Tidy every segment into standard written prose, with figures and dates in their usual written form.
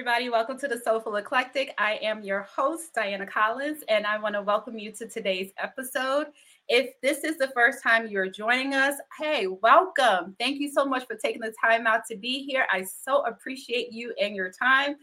everybody. Welcome to the Soulful Eclectic. I am your host, Diana Collins, and I want to welcome you to today's episode. If this is the first time you're joining us, hey, welcome. Thank you so much for taking the time out to be here. I so appreciate you and your time.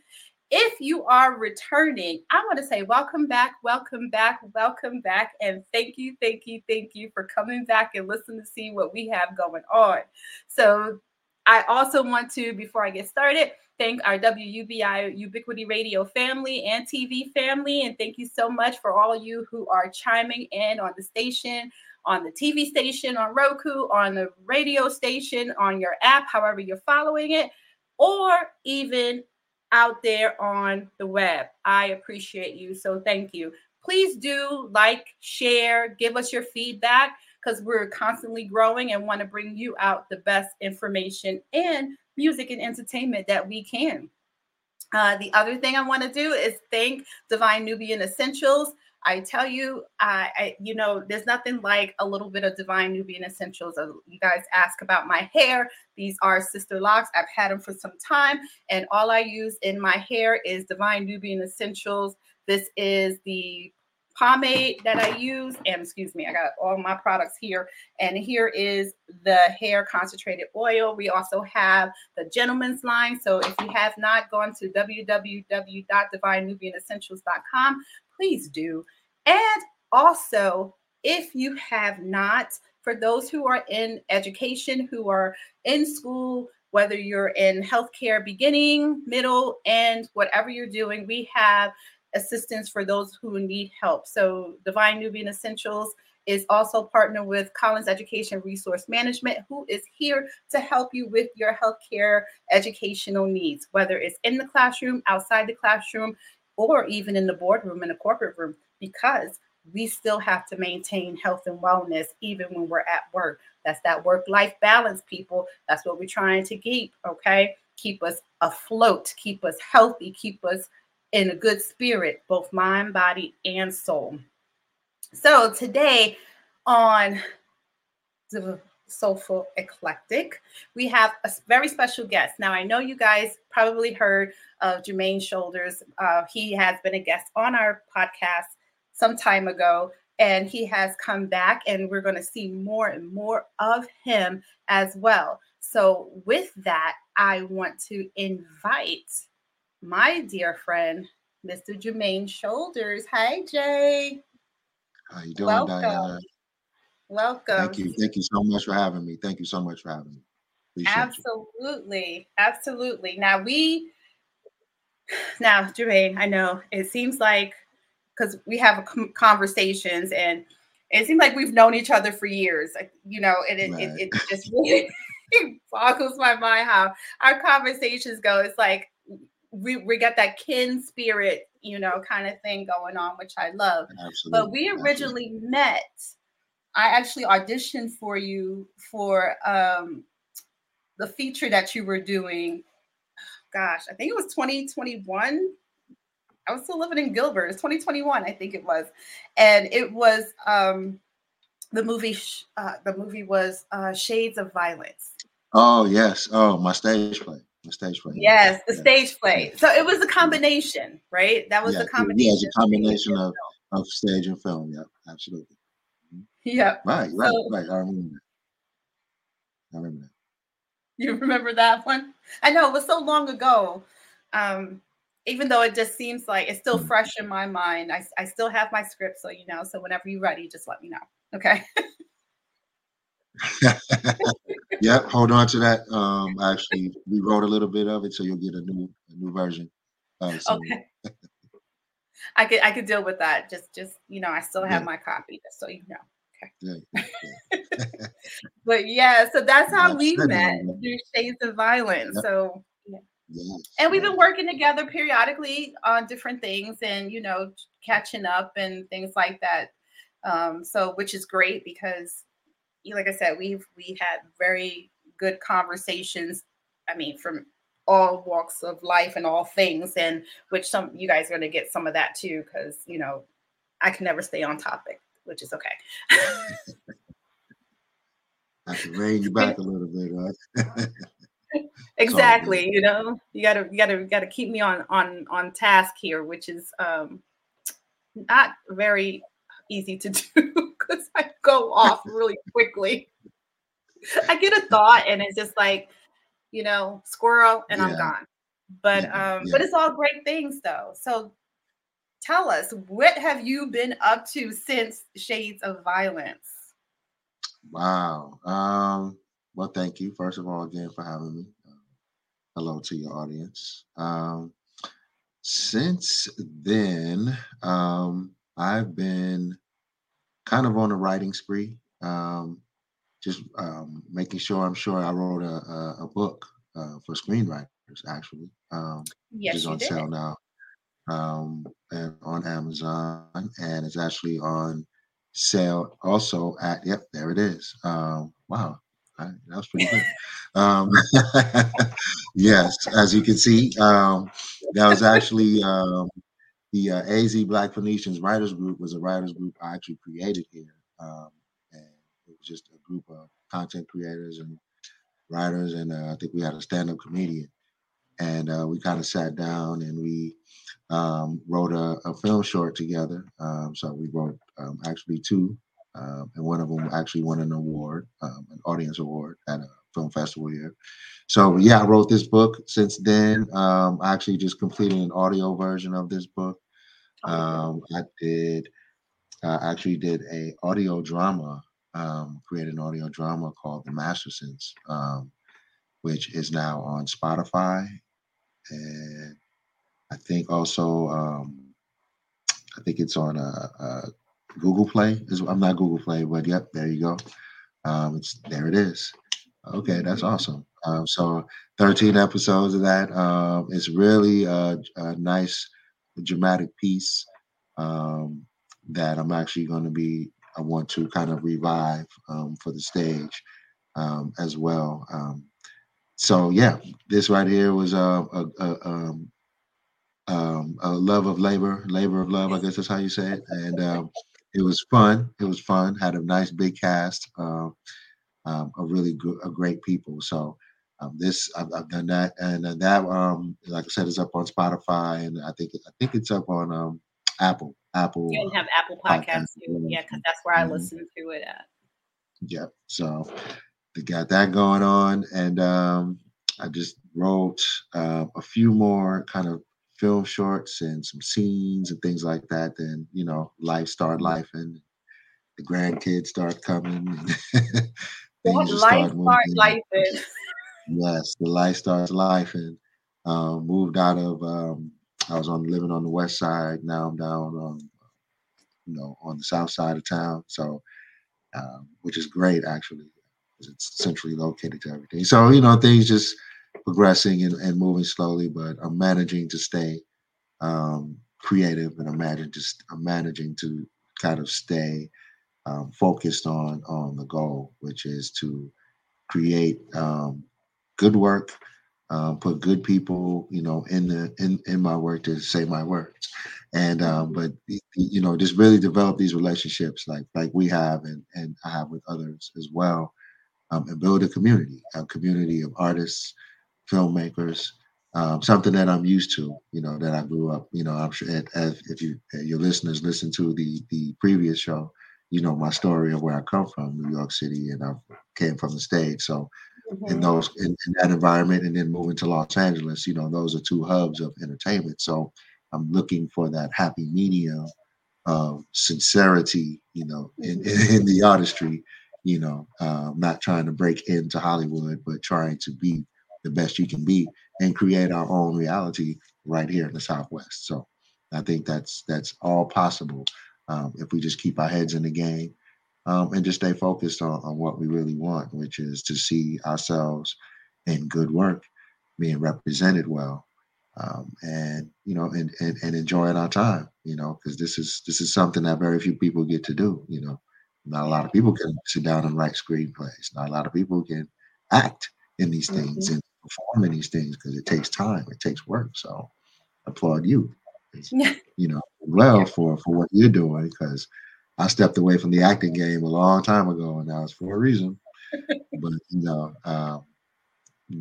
If you are returning, I want to say welcome back, welcome back, welcome back. And thank you, thank you, thank you for coming back and listening to see what we have going on. So I also want to, before I get started, thank our WUBI Ubiquity Radio family and TV family. And thank you so much for all you who are chiming in on the station, on the TV station, on Roku, on the radio station, on your app, however you're following it, or even out there on the web. I appreciate you. So thank you. Please do like, share, give us your feedback, because we're constantly growing and want to bring you out the best information and music and entertainment that we can. The other thing I want to do is thank Divine Nubian Essentials. I tell you, I there's nothing like a little bit of Divine Nubian Essentials. You guys ask about my hair. These are sister locks. I've had them for some time, and all I use in my hair is Divine Nubian Essentials. This is the pomade that I use, and I got all my products here, and here is the hair concentrated oil. We also have the gentleman's line, so if you have not gone to www.DivineNubianEssentials.com, please do. And also, if you have not, for those who are in education, who are in school, whether you're in healthcare beginning, middle, and whatever you're doing, we have assistance for those who need help. So Divine Nubian Essentials is also partnered with Collins Education Resource Management, who is here to help you with your healthcare educational needs, whether it's in the classroom, outside the classroom, or even in the boardroom, in the corporate room, because we still have to maintain health and wellness even when we're at work. That's that work-life balance, people. That's what we're trying to keep, okay? Keep us afloat, keep us healthy, keep us in a good spirit, both mind, body, and soul. So today on the Soulful Eclectic, we have a very special guest. Now, I know you guys probably heard of Jermaine Shoulders. He has been a guest on our podcast some time ago, and he has come back, and we're going to see more and more of him as well. So with that, I want to invite my dear friend, Mr. Jermaine Shoulders. Hi, Jay. How you doing, welcome, Diana? Welcome. Thank you. Thank you so much for having me. Thank you so much for having me. Appreciate absolutely. Absolutely. Now, Jermaine, I know it seems like, because we have conversations, and it seems like we've known each other for years, and it just really boggles my mind how our conversations go. It's like, we got that kin spirit, kind of thing going on, which I love. Absolutely. But we originally met. I actually auditioned for you for the feature that you were doing. Gosh, I think it was 2021. I was still living in Gilbert. It's 2021, I think it was. And it was the movie was Shades of Violence. Oh, yes. Oh, my stage play. Stage play. So it was a combination, right? That was a combination. Yeah, a combination of stage and film. Yeah, absolutely. Yeah. Right. I remember that. You remember that one? I know it was so long ago. Even though it just seems like it's still fresh in my mind. I still have my script, so whenever you're ready, just let me know. Okay. Yep, hold on to that. Actually, we wrote a little bit of it, so you'll get a new version. Okay. I could deal with that. Just I still have my copy, just so you know. Okay. Yeah. But so that's how we met, through Shades of Violence. Yep. So yeah. Yes. And we've been working together periodically on different things, and catching up and things like that. So which is great, because like I said, we had very good conversations. I mean, from all walks of life and all things, and which some you guys are going to get some of that too, because I can never stay on topic, which is okay. I can rein you back a little bit, right? Exactly. So, you know, you gotta keep me on task here, which is not very easy to do because I go off really quickly. I get a thought and it's just like, you know, squirrel, and I'm gone. But but it's all great things though. So tell us, what have you been up to since Shades of Violence? Wow. Well, thank you, first of all, again, for having me. Hello to your audience. Since then, I've been kind of on a writing spree, making sure I wrote a book for screenwriters, actually, which is on sale now and on Amazon, and it's actually on sale also at, yep, there it is. Wow. That was pretty good. Yes, as you can see, that was actually the AZ Black Phoenicians Writers Group was a writers group I actually created here. And it was just a group of content creators and writers, and I think we had a stand-up comedian. And we kind of sat down and we wrote a film short together. So we wrote actually two. And one of them actually won an award, an audience award at a film festival here. So, yeah, I wrote this book since then. I actually just completed an audio version of this book. I actually did a audio drama, created an audio drama called The Mastersons, which is now on Spotify. And I think also, I think it's on a Google Play. I'm not Google Play, but yep, there you go. There it is. Okay, that's awesome. So 13 episodes of that. It's really a nice dramatic piece that I'm actually going to be, I want to kind of revive for the stage as well. So yeah, this right here was a love of labor of love, I guess that's how you say it. And it was fun. Had a nice big cast of really great people. So I've done that, and that like I said, is up on Spotify, and I think it's up on Apple. You have Apple Podcasts too, yeah, because that's where I listen to it at. Yep. So they got that going on, and I just wrote a few more kind of film shorts and some scenes and things like that. Then, you know, life and the grandkids start coming. Life starts lifing. Yes, the life starts lifing. Moved out of, I was living on the west side. Now I'm down on the south side of town. So, which is great, actually, because it's centrally located to everything. So, you know, things just progressing and moving slowly, but I'm managing to stay creative, and I'm managing to kind of stay focused on the goal, which is to create good work, put good people, you know, in my work to say my words, and but you know, just really develop these relationships like we have and I have with others as well, and build a community of artists, filmmakers, something that I'm used to, you know, that I grew up, you know, I'm sure if your listeners listen to the previous show, you know, my story of where I come from, New York City, and I came from the States. So in that environment, and then moving to Los Angeles, you know, those are two hubs of entertainment. So I'm looking for that happy medium of sincerity, you know, in the artistry, you know, not trying to break into Hollywood, but trying to be the best you can be and create our own reality right here in the Southwest. So I think that's all possible if we just keep our heads in the game and just stay focused on what we really want, which is to see ourselves in good work being represented well, and you know, and enjoying our time, you know, because this is something that very few people get to do. You know, not a lot of people can sit down and write screenplays. Not a lot of people can act in these things and perform in these things, because it takes time, it takes work. So I applaud you, you know, well for what you're doing, because I stepped away from the acting game a long time ago, and that was for a reason. But you know,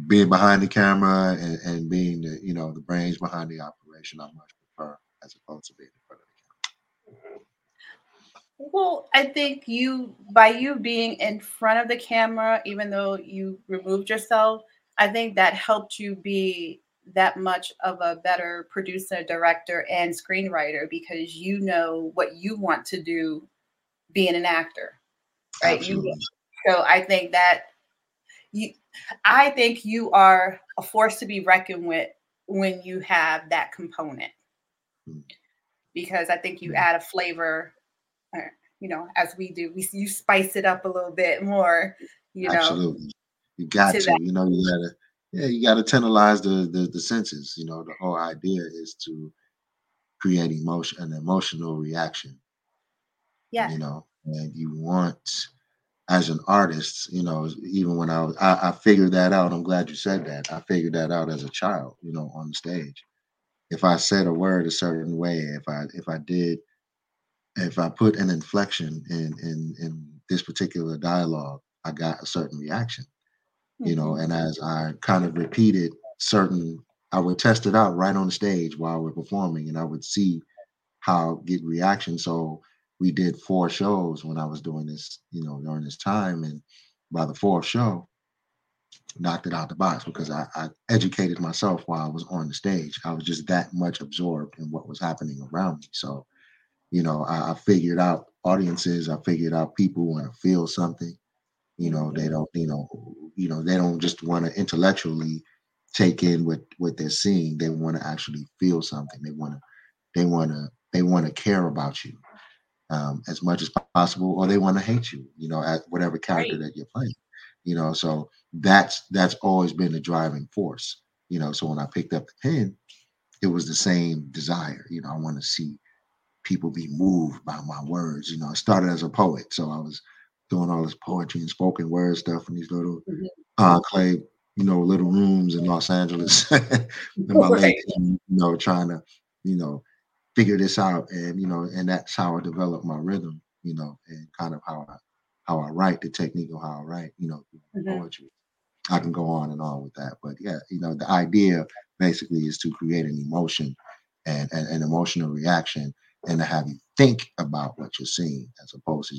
being behind the camera and being the, you know, the brains behind the operation, I much prefer as opposed to being in front of the camera. Well, I think by you being in front of the camera, even though you removed yourself, I think that helped you be that much of a better producer, director, and screenwriter, because you know what you want to do being an actor, right? Absolutely. So I think that you are a force to be reckoned with when you have that component, because I think you add a flavor, you know, as we do, you spice it up a little bit more, you know. Absolutely. You got to you know, you gotta tantalize the senses. You know, the whole idea is to create an emotional reaction. Yeah. You know, and you want, as an artist, you know, even when I figured that out. I'm glad you said that. I figured that out as a child, you know, on the stage. If I said a word a certain way, if I put an inflection in this particular dialogue, I got a certain reaction, you know, and as I kind of repeated I would test it out right on the stage while we're performing, and I would see how get reaction. So we did 4 shows when I was doing this, you know, during this time. And by the 4th show, knocked it out the box, because I educated myself while I was on the stage. I was just that much absorbed in what was happening around me. So, you know, I figured out audiences. I figured out people want to feel something. You know, they don't, they don't just want to intellectually take in what they're seeing. They want to actually feel something. They want to care about you. As much as possible, or they want to hate you, you know, at whatever character right. that you're playing, you know. So that's always been the driving force, you know. So when I picked up the pen, it was the same desire, you know. I want to see people be moved by my words, you know. I started as a poet, so I was doing all this poetry and spoken word stuff in these little clay, you know, little rooms in Los Angeles, in my right. late, you know, trying to, you know, figure this out, and you know, and that's how I developed my rhythm, you know, and kind of how I write, the technique of how I write, you know, poetry. I can go on and on with that, but yeah, you know, the idea basically is to create an emotion and an emotional reaction, and to have you think about what you're seeing, as opposed to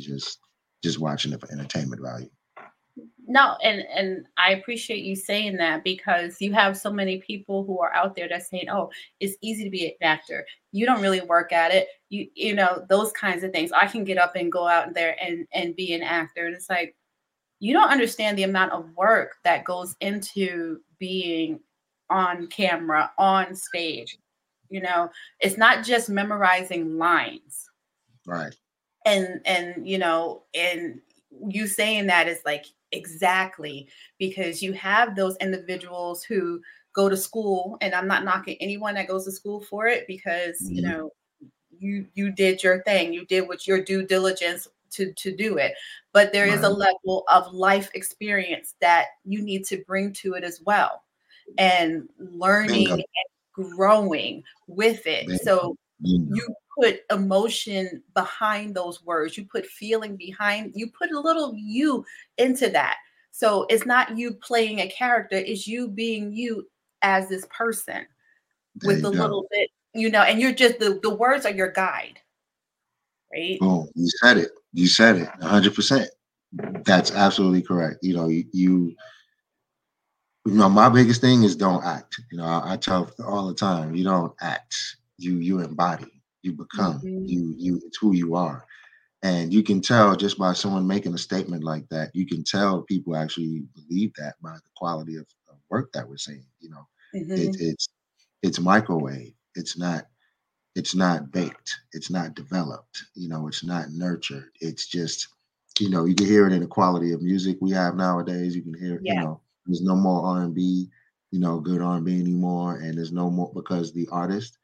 just watching it for entertainment value. No, and I appreciate you saying that, because you have so many people who are out there that's saying, oh, it's easy to be an actor. You don't really work at it. You know, those kinds of things. I can get up and go out there and be an actor. And it's like, you don't understand the amount of work that goes into being on camera, on stage. You know, it's not just memorizing lines. Right. And you know, and you saying that is like, exactly, because you have those individuals who go to school, and I'm not knocking anyone that goes to school for it, because you know, you did your thing, you did what your due diligence to do it, but there is a level of life experience that you need to bring to it as well, and learning and growing with it. So you put emotion behind those words. You put feeling behind. You put a little you into that. So it's not you playing a character. It's you being you as this person with a little bit, you know. And you're just the words are your guide, right? Oh, you said it. 100%. That's absolutely correct. You know, you know, my biggest thing is don't act. You know, I tell all the time, you don't act. You embody. You become you. It's who you are, and you can tell just by someone making a statement like that. You can tell people actually believe that by the quality of work that we're seeing. You know, it's microwave. It's not baked. It's not developed. You know, it's not nurtured. It's just, you know, you can hear it in the quality of music we have nowadays. You can hear it. Yeah. You know, there's no more R&B. You know, good R&B anymore, and there's no more, because the artist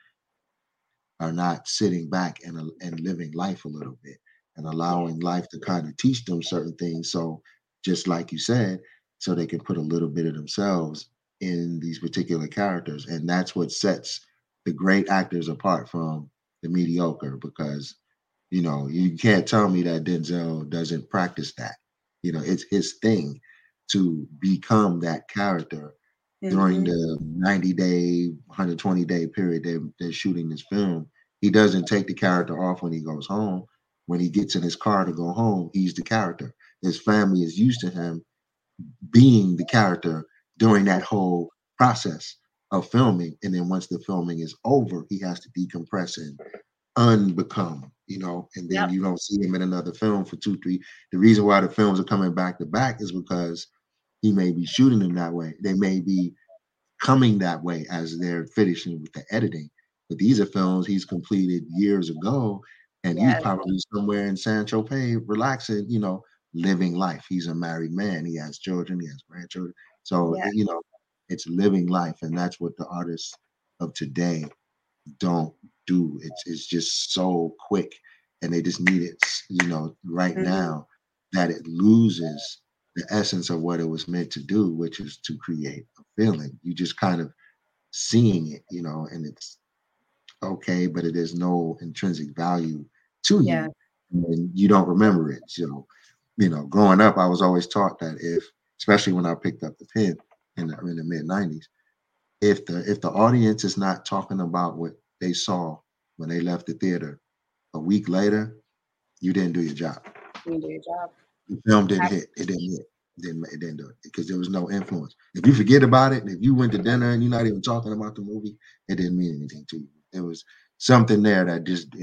are not sitting back and living life a little bit and allowing life to kind of teach them certain things. So just like you said, so they can put a little bit of themselves in these particular characters. And that's what sets the great actors apart from the mediocre, because, you know, you can't tell me that Denzel doesn't practice that. You know, it's his thing. to become that character during the 90-day, 120-day period they're shooting this film. He doesn't take the character off when he goes home. When he gets in his car to go home, he's the character. His family is used to him being the character during that whole process of filming. And then once the filming is over, he has to decompress and unbecome, you know, and then you don't see him in another film for 2-3. The reason why the films are coming back to back is because he may be shooting them that way. They may be coming that way as they're finishing with the editing. But these are films he's completed years ago, and he's probably somewhere in Saint-Tropez relaxing, you know, living life. He's a married man. He has children. He has grandchildren. So, you know, it's living life. And that's what the artists of today don't do. It's just so quick. And they just need it, you know, right now, that it loses the essence of what it was meant to do, which is to create a feeling. You just kind of seeing it, you know, and it's okay, but it is no intrinsic value to you. And you don't remember it. So, you know, growing up, I was always taught that if, especially when I picked up the pen in the mid 90s, if the audience is not talking about what they saw when they left the theater a week later, you didn't do your job. You didn't do your job. The film didn't hit. It didn't hit. It didn't do it because there was no influence. If you forget about it, if you went to dinner and you're not even talking about the movie, it didn't mean anything to you. There was something there that just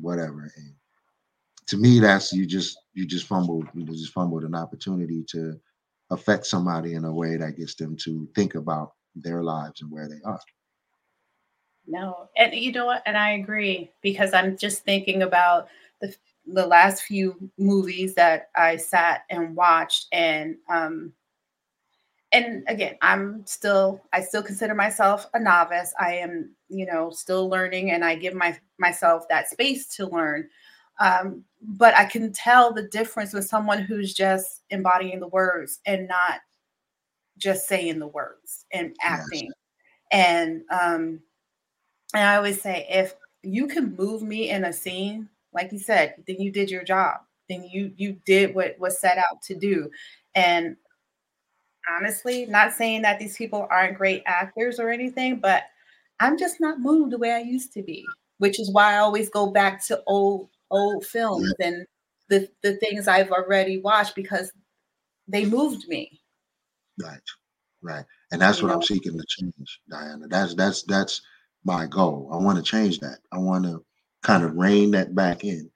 whatever. And to me, that's you just fumbled an opportunity to affect somebody in a way that gets them to think about their lives and where they are. No, and you know what? And I agree, because I'm just thinking about the last few movies that I sat and watched, and again, I still consider myself a novice. I am, you know, still learning, and I give myself that space to learn. But I can tell the difference with someone who's just embodying the words and not just saying the words and acting. Yes. And I always say, if you can move me in a scene, like you said, then you did your job. Then you did what was set out to do. And honestly, not saying that these people aren't great actors or anything, but I'm just not moved the way I used to be, which is why I always go back to old films and the things I've already watched, because they moved me. Right. And that's what I'm seeking to change, Diana. That's my goal. I want to change that. I want to kind of rein that back in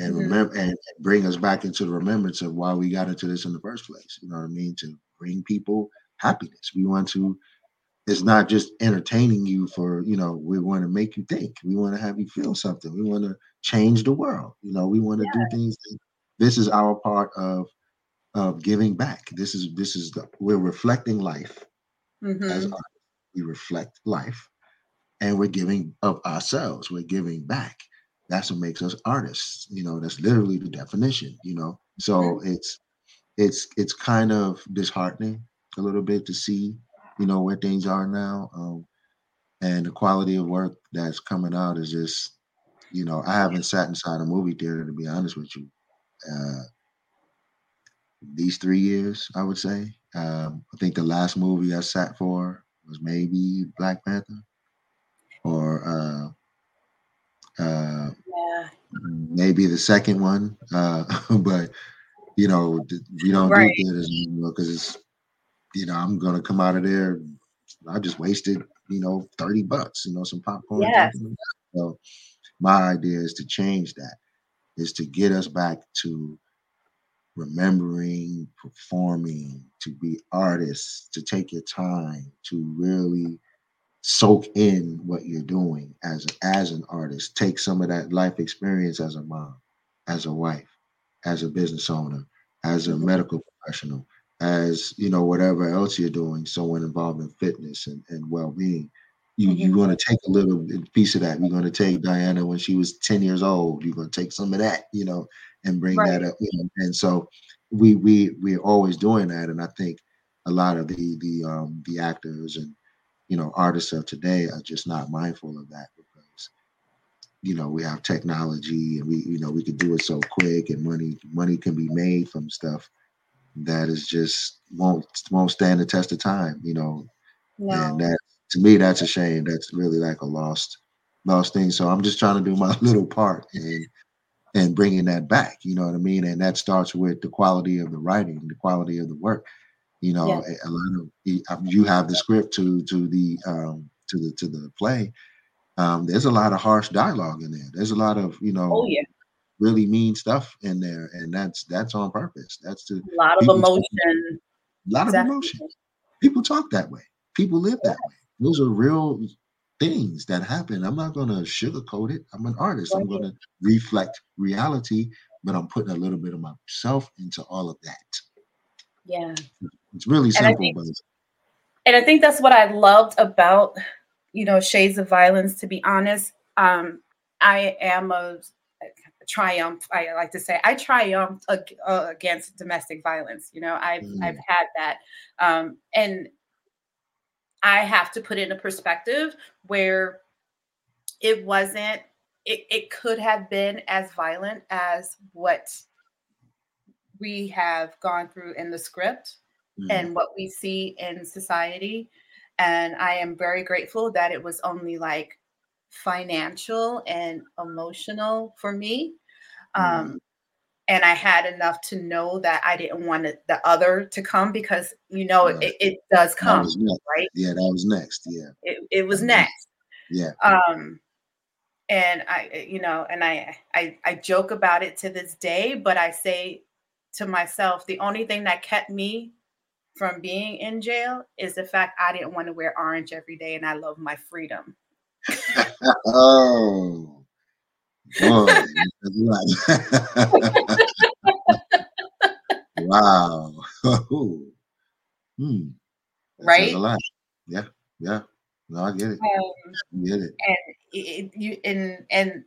and remember and bring us back into the remembrance of why we got into this in the first place. You know what I mean? To bring people happiness. We want to, it's not just entertaining you for, you know, we want to make you think. We want to have you feel something. We want to change the world. You know, we want to do things. This is our part of giving back. We're reflecting life. As artists, we reflect life, and we're giving of ourselves. We're giving back. That's what makes us artists. You know, that's literally the definition, you know? So it's kind of disheartening a little bit to see, you know, where things are now. And the quality of work that's coming out is just, you know, I haven't sat inside a movie theater, to be honest with you, these 3 years, I would say. I think the last movie I sat for was maybe Black Panther or maybe the second one. But, you know, we don't do theaters anymore because it's, you know, I'm going to come out of there. I just wasted, you know, $30, you know, some popcorn. Yes. So my idea is to change that, is to get us back to remembering, performing, to be artists, to take your time, to really soak in what you're doing as an artist. Take some of that life experience as a mom, as a wife, as a business owner, as a medical professional, as, you know, whatever else you're doing, someone involved in fitness and well-being. You're going to take a little piece of that. You're going to take Diana when she was 10 years old. You're going to take some of that, you know, and bring that up. And so we're always doing that. And I think a lot of the actors and, you know, artists of today are just not mindful of that because, you know, we have technology and we, you know, we can do it so quick and money can be made from stuff. that is just won't stand the test of time, you know. No. And that, to me, that's a shame. That's really like a lost thing. So I'm just trying to do my little part and bringing that back, you know what I mean? And that starts with the quality of the writing, the quality of the work. You know, yes. A lot of you have the script to the play. There's a lot of harsh dialogue in there. There's a lot of, you know, really mean stuff in there, and that's on purpose. That's to a lot of emotion. A lot of emotion. People talk that way. People live that way. Those are real things that happen. I'm not going to sugarcoat it. I'm an artist. I'm going to reflect reality, but I'm putting a little bit of myself into all of that. Yeah. It's really simple. And I think that's what I loved about, you know, Shades of Violence, to be honest. I am I triumphed against domestic violence. You know, I've had that. And I have to put it in a perspective where it wasn't, it could have been as violent as what we have gone through in the script and what we see in society. And I am very grateful that it was only like financial and emotional for me. And I had enough to know that I didn't want the other to come, because, you know, it does come, right? Yeah, that was next. Yeah. It was next. Yeah. And I, you know, and I joke about it to this day, but I say to myself, the only thing that kept me from being in jail is the fact I didn't want to wear orange every day, and I love my freedom. Oh, boy. Wow. Right? Yeah. No, I get it.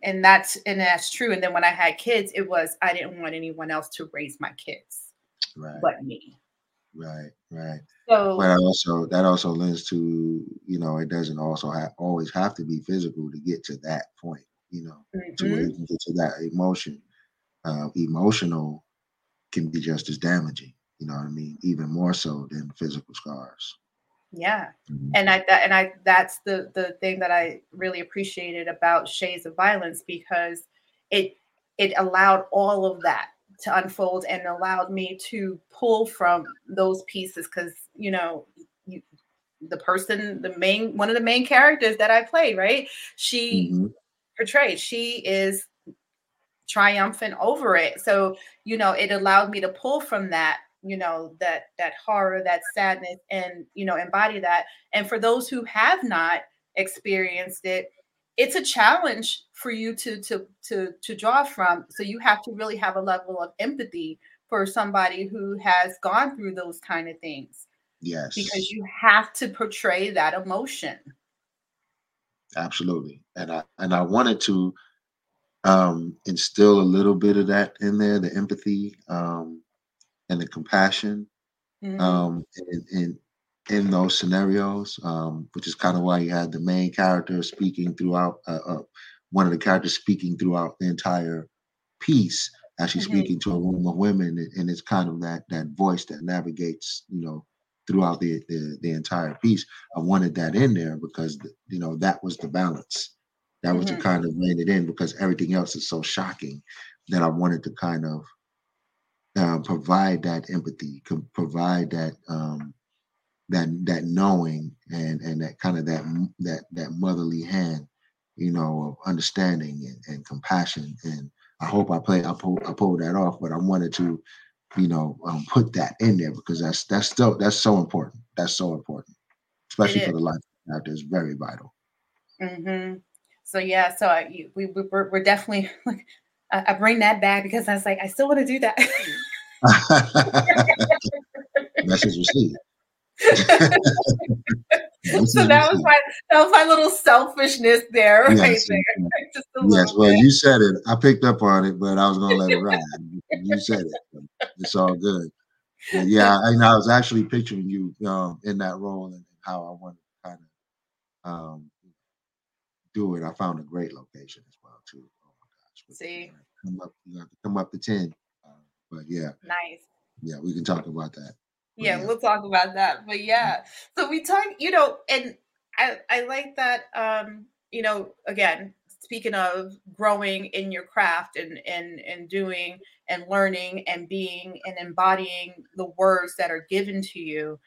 And that's true. And then when I had kids, it was I didn't want anyone else to raise my kids, but me. Right. So, but that also lends to, you know, it doesn't also always have to be physical to get to that point, you know, to where you can get to that emotion. Emotional can be just as damaging, you know what I mean, even more so than physical scars. Yeah. And that's the thing that I really appreciated about Shades of Violence, because it allowed all of that to unfold and allowed me to pull from those pieces. Cause, you know, one of the main characters that I played, right? She portrayed, she is triumphant over it. So, you know, it allowed me to pull from that, you know, that horror, that sadness, and, you know, embody that. And for those who have not experienced it, it's a challenge for you to draw from. So you have to really have a level of empathy for somebody who has gone through those kind of things. Yes. Because you have to portray that emotion. Absolutely. And I wanted to instill a little bit of that in there, the empathy, and the compassion in those scenarios, which is kind of why you had the main character speaking throughout, one of the characters speaking throughout the entire piece, actually speaking to a room of women, and it's kind of that voice that navigates, you know, throughout the entire piece. I wanted that in there because, you know, that was the balance. That was to kind of rein it in, because everything else is so shocking that I wanted to kind of provide that empathy, provide that that knowing, and that kind of that motherly hand, you know, of understanding and compassion. And I hope I pulled that off, but I wanted to, you know, put that in there, because that's so important. That's so important, especially for the life character. It's very vital. So yeah, so we're definitely. I bring that back because I was like, I still want to do that. Message received. So that was my little selfishness there, right there. Just a little bit. You said it. I picked up on it, but I was gonna let it ride. You said it. It's all good. But yeah, and I was actually picturing you in that role and how I wanted to kind of do it. I found a great location as well too. See, you have to come up to 10, but yeah, nice. Yeah, we can talk about that. Yeah, we'll talk about that. But yeah, so we talk, you know, and I like that, you know, again, speaking of growing in your craft and doing and learning and being and embodying the words that are given to you.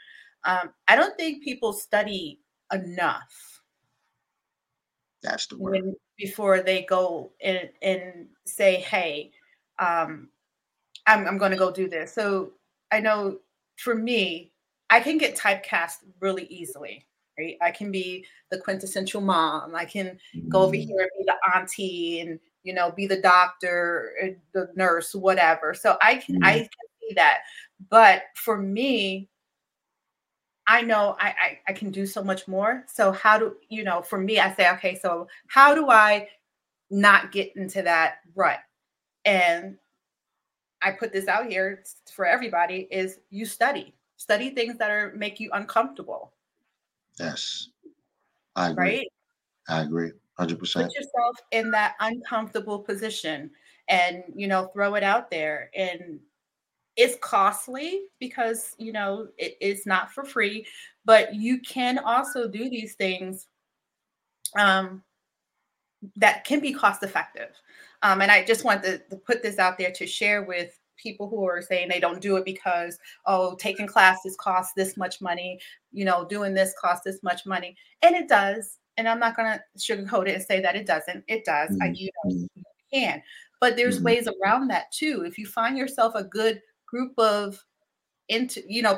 I don't think people study enough. That's the word. Before they go and say, hey, I'm going to go do this. So I know for me, I can get typecast really easily, right? I can be the quintessential mom. I can go over here and be the auntie and, you know, be the doctor, the nurse, whatever. So I can see that. But for me, I know I can do so much more. So how do, you know, for me, I say, okay, so how do I not get into that rut? And I put this out here for everybody is you study things that are make you uncomfortable. Yes. I agree. Right? I agree. 100%. Put yourself in that uncomfortable position and, you know, throw it out there. And it's costly because, you know, it's not for free, but you can also do these things that can be cost effective. And I just want to put this out there to share with people who are saying they don't do it because, oh, taking classes costs this much money, you know, doing this costs this much money. And it does. And I'm not going to sugarcoat it and say that it doesn't. It does. Mm-hmm. You can. But there's ways around that, too. If you find yourself a good group of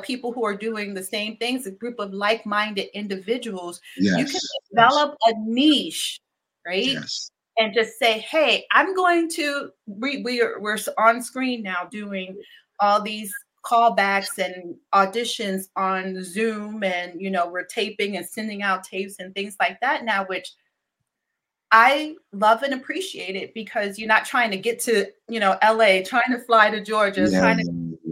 people who are doing the same things, a group of like-minded individuals, yes, you can develop a niche, right? Yes. And just say, hey, I'm going to, we're on screen now doing all these callbacks and auditions on Zoom, and, you know, we're taping and sending out tapes and things like that now, which I love and appreciate it because you're not trying to get to, you know, LA, trying to fly to Georgia,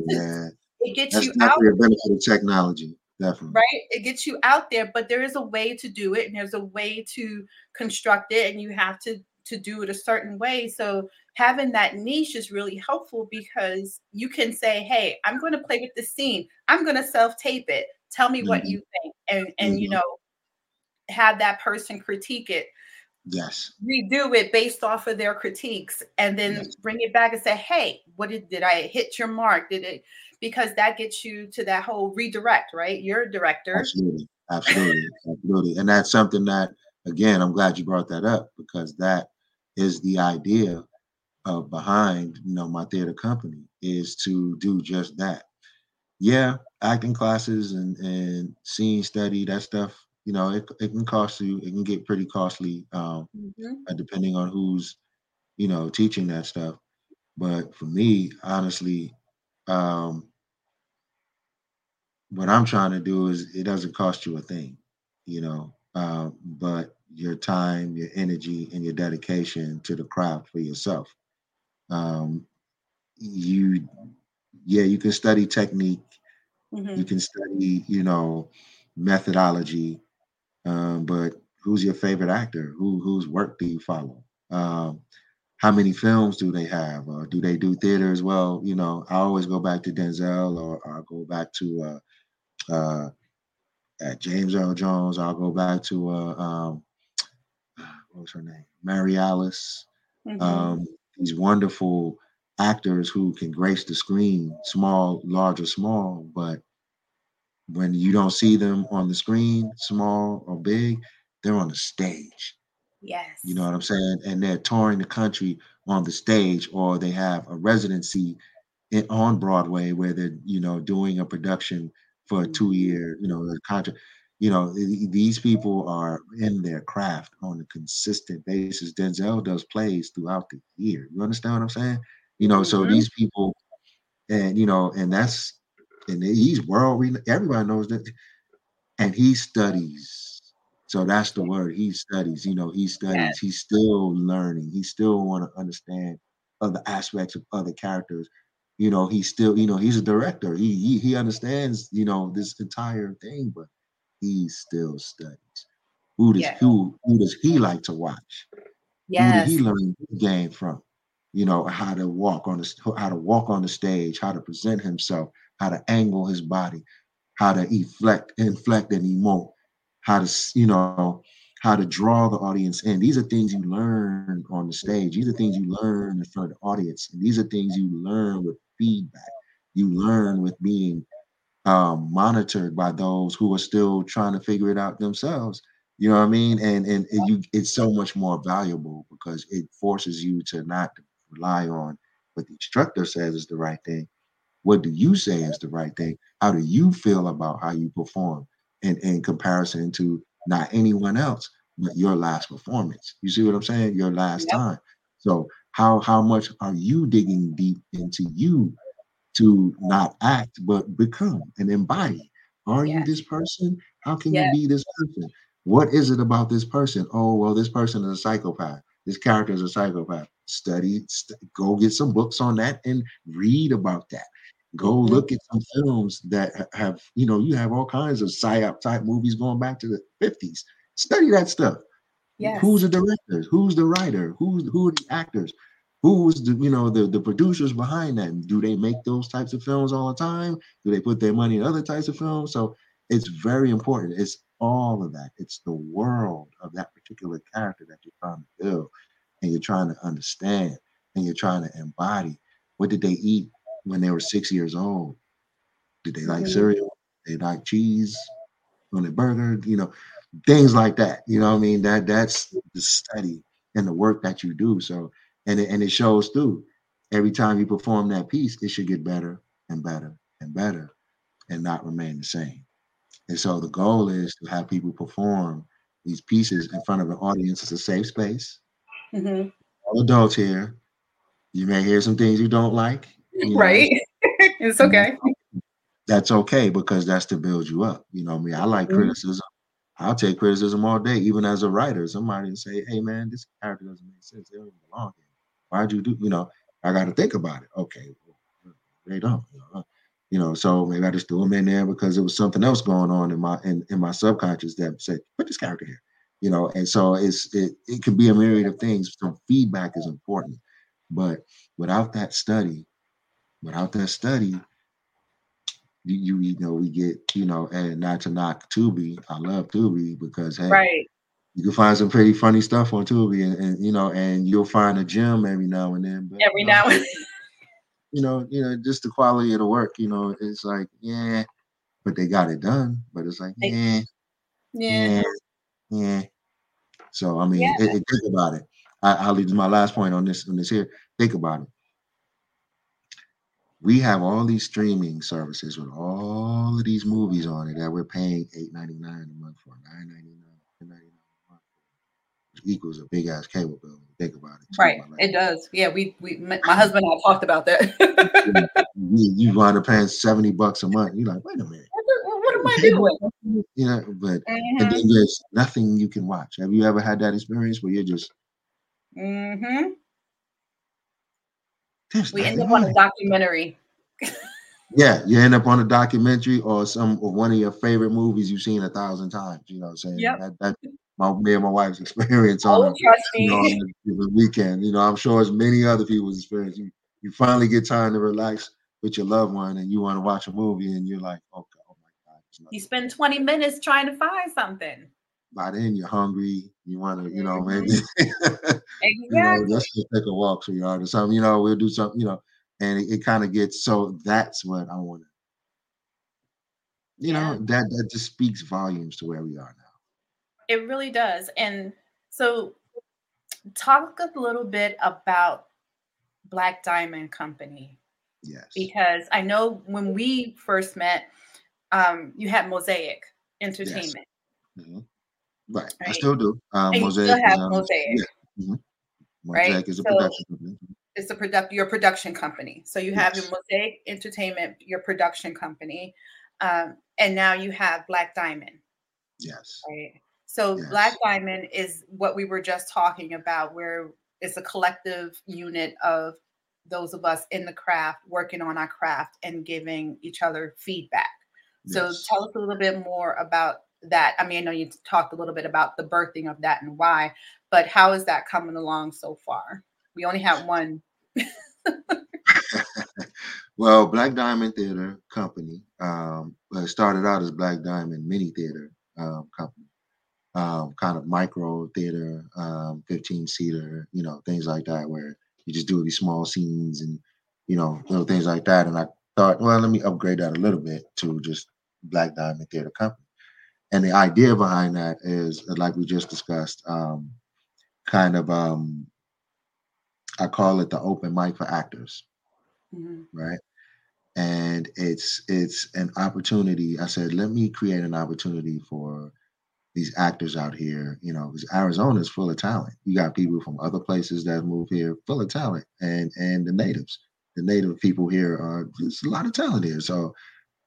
it gets you out there. That's definitely a benefit of technology, definitely. Right? It gets you out there, but there is a way to do it and there's a way to construct it, and you have to do it a certain way. So having that niche is really helpful because you can say, hey, I'm going to play with the scene. I'm going to self-tape it. Tell me what you think. And you know, have that person critique it. Yes. Redo it based off of their critiques and then bring it back and say, hey, what did I hit your mark? Did it? Because that gets you to that whole redirect, right? You're a director. Absolutely. And that's something that, again, I'm glad you brought that up because that is the idea of behind, you know, my theater company is to do just that. Yeah. Acting classes and scene study, that stuff. You know, it can cost you, it can get pretty costly depending on who's, you know, teaching that stuff. But for me, honestly, what I'm trying to do is it doesn't cost you a thing, you know, but your time, your energy, and your dedication to the craft for yourself. You can study technique, you can study, you know, methodology, but who's your favorite actor? Whose work do you follow? How many films do they have? Or do they do theater as well? You know, I always go back to Denzel, or I'll go back to James Earl Jones. I'll go back to what was her name? Mary Alice. These wonderful actors who can grace the screen, small, large or small, but when you don't see them on the screen, small or big, they're on the stage. Yes. You know what I'm saying? And they're touring the country on the stage, or they have a residency on Broadway where they're, you know, doing a production for a 2-year, you know, contract. You know, these people are in their craft on a consistent basis. Denzel does plays throughout the year. You understand what I'm saying? You know, so these people, and, you know, and that's, and he's world renowned. Everybody knows that. And he studies. So that's the word. He studies. You know, he studies. Yes. He's still learning. He still want to understand other aspects of other characters. You know, he's still, you know, he's a director. He understands, you know, this entire thing, but he still studies. Who does he like to watch? Yes. Who did he learn the game from? you know, how to walk on the stage, how to present himself, how to angle his body, how to inflect and emote, how to draw the audience in. These are things you learn on the stage. These are things you learn in front of the audience. And these are things you learn with feedback. You learn with being monitored by those who are still trying to figure it out themselves. You know what I mean? And it's so much more valuable because it forces you to not rely on what the instructor says is the right thing. What do you say is the right thing? How do you feel about how you perform in comparison to not anyone else, but your last performance? You see what I'm saying? Your last time. So how much are you digging deep into you to not act, but become and embody? Are you this person? How can you be this person? What is it about this person? Oh, well, this person is a psychopath. This character is a psychopath. Go get some books on that and read about that. Go look at some films that have, you know, you have all kinds of psyop type movies going back to the 50s. Study that stuff. Yes. Who's the director? Who's the writer? Who are the actors? Who's the, you know, the producers behind that? Do they make those types of films all the time? Do they put their money in other types of films? So it's very important. It's all of that. It's the world of that particular character that you're trying to build, and you're trying to understand, and you're trying to embody. What did they eat when they were 6 years old? Did they like cereal? They like cheese on the burger, you know, things like that. You know what I mean? That's the study and the work that you do. So, and it shows through. Every time you perform that piece, it should get better and better and better and not remain the same. And so the goal is to have people perform these pieces in front of an audience. It's a safe space. Mm-hmm. All adults here. You may hear some things you don't like. Right. It's okay. That's okay, because that's to build you up. You know me. I like criticism. I'll take criticism all day, even as a writer. Somebody can say, hey, man, this character doesn't make sense. They don't belong here. Why'd you do? You know, I got to think about it. Okay. Well, they don't. You know, so maybe I just threw them in there because it was something else going on in my subconscious that said, put this character here. You know, and so it can be a myriad of things. So feedback is important. But without that study, you know, we get, you know, and not to knock Tubi. I love Tubi because, hey, right, you can find some pretty funny stuff on Tubi, and you know, and you'll find a gem every now and then. But, you know, just the quality of the work, you know, it's like, yeah, but they got it done. But it's like, yeah. So, I mean, think about it. I'll leave my last point on this here. Think about it. We have all these streaming services with all of these movies on it that we're paying $8.99 a month for, $9.99, $10.99 a month, which equals a big ass cable bill. Think about it. Right, it does. Yeah, we my husband and I talked about that. You wind up paying $70 a month. You're like, wait a minute, what am I doing? You know, but then there's nothing you can watch. Have you ever had that experience where you're just? Mm-hmm. We end up on a documentary. Yeah, you end up on a documentary or one of your favorite movies you've seen 1,000 times. You know what I'm saying? Yep. That's me and my wife's experience on the weekend. You know, I'm sure it's many other people's experience. You finally get time to relax with your loved one and you want to watch a movie and you're like, okay, oh my God. You spend 20 minutes trying to find something. By then you're hungry, you want to, you know, maybe exactly. You know, let's just take a walk, sweetheart, or something, you know, we'll do something, you know, and it kind of gets, so that's what I want to, you know, that just speaks volumes to where we are now. It really does. And so talk a little bit about Black Diamond Company. Yes. Because I know when we first met, you had Mosaic Entertainment. Yes. Mm-hmm. Right. I still do. Mosaic, you still have Mosaic. Yeah. Mm-hmm. Mosaic, right? Is a production company. It's your production company. So you have your Mosaic Entertainment, your production company, and now you have Black Diamond. Yes. Right. So Black Diamond is what we were just talking about, where it's a collective unit of those of us in the craft, working on our craft and giving each other feedback. So tell us a little bit more about that. I mean, I know you talked a little bit about the birthing of that and why, but how is that coming along so far? We only have one Well, Black Diamond Theater Company started out as Black Diamond Mini Theater Company, kind of micro theater, 15-seater, you know, things like that, where you just do these small scenes and, you know, little things like that. And I thought, well, let me upgrade that a little bit to just Black Diamond Theater Company. And the idea behind that is, like we just discussed, I call it the open mic for actors, right? And it's an opportunity. I said, let me create an opportunity for these actors out here, you know, because Arizona is full of talent. You got people from other places that move here, full of talent, and the native people here are, there's a lot of talent here. So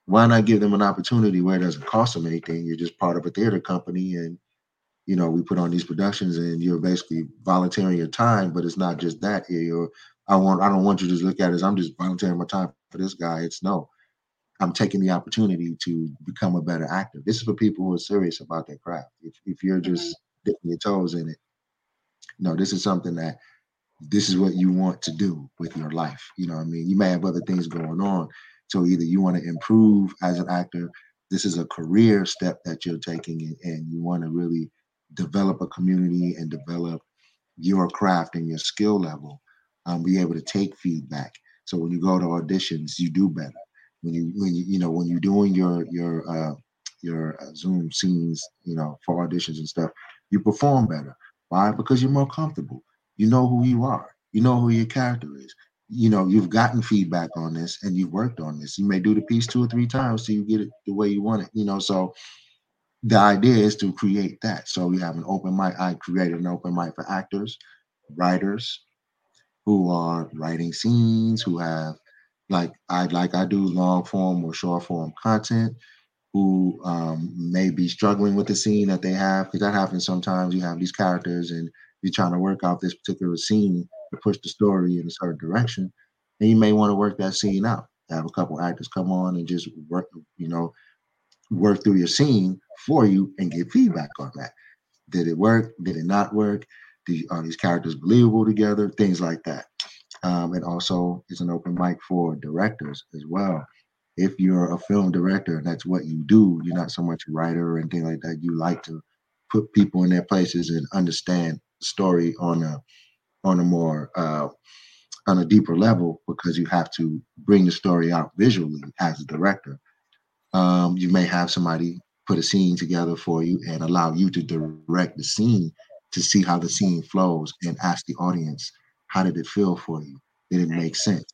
why not give them an opportunity where it doesn't cost them anything? You're just part of a theater company, and, you know, we put on these productions, and you're basically volunteering your time. But it's not just that. You're, I don't want you to just look at it as I'm just volunteering my time for this guy. It's no, I'm taking the opportunity to become a better actor. This is for people who are serious about their craft. If you're just dipping your toes in it, no, this is something that, this is what you want to do with your life. You know what I mean? You may have other things going on. So either you want to improve as an actor, this is a career step that you're taking, and you want to really develop a community and develop your craft and your skill level, be able to take feedback. So when you go to auditions, you do better. When you're doing your Zoom scenes, you know, for auditions and stuff, you perform better. Why? Because you're more comfortable. You know who you are. You know who your character is. You know, you've gotten feedback on this and you've worked on this. You may do the piece 2 or 3 times so you get it the way you want it, you know. So the idea is to create that. So we have an open mic. I created an open mic for actors, writers who are writing scenes, who have, I do long form or short form content, who may be struggling with the scene that they have, because that happens sometimes. You have these characters and you're trying to work out this particular scene to push the story in a certain direction, and you may want to work that scene out. Have a couple actors come on and just work through your scene for you and get feedback on that. Did it work? Did it not work? Are these characters believable together? Things like that. And also, it's an open mic for directors as well. If you're a film director, that's what you do. You're not so much a writer and things like that. You like to put people in their places and understand the story on a deeper level, because you have to bring the story out visually as a director. You may have somebody put a scene together for you and allow you to direct the scene, to see how the scene flows, and ask the audience, how did it feel for you? Did it make sense?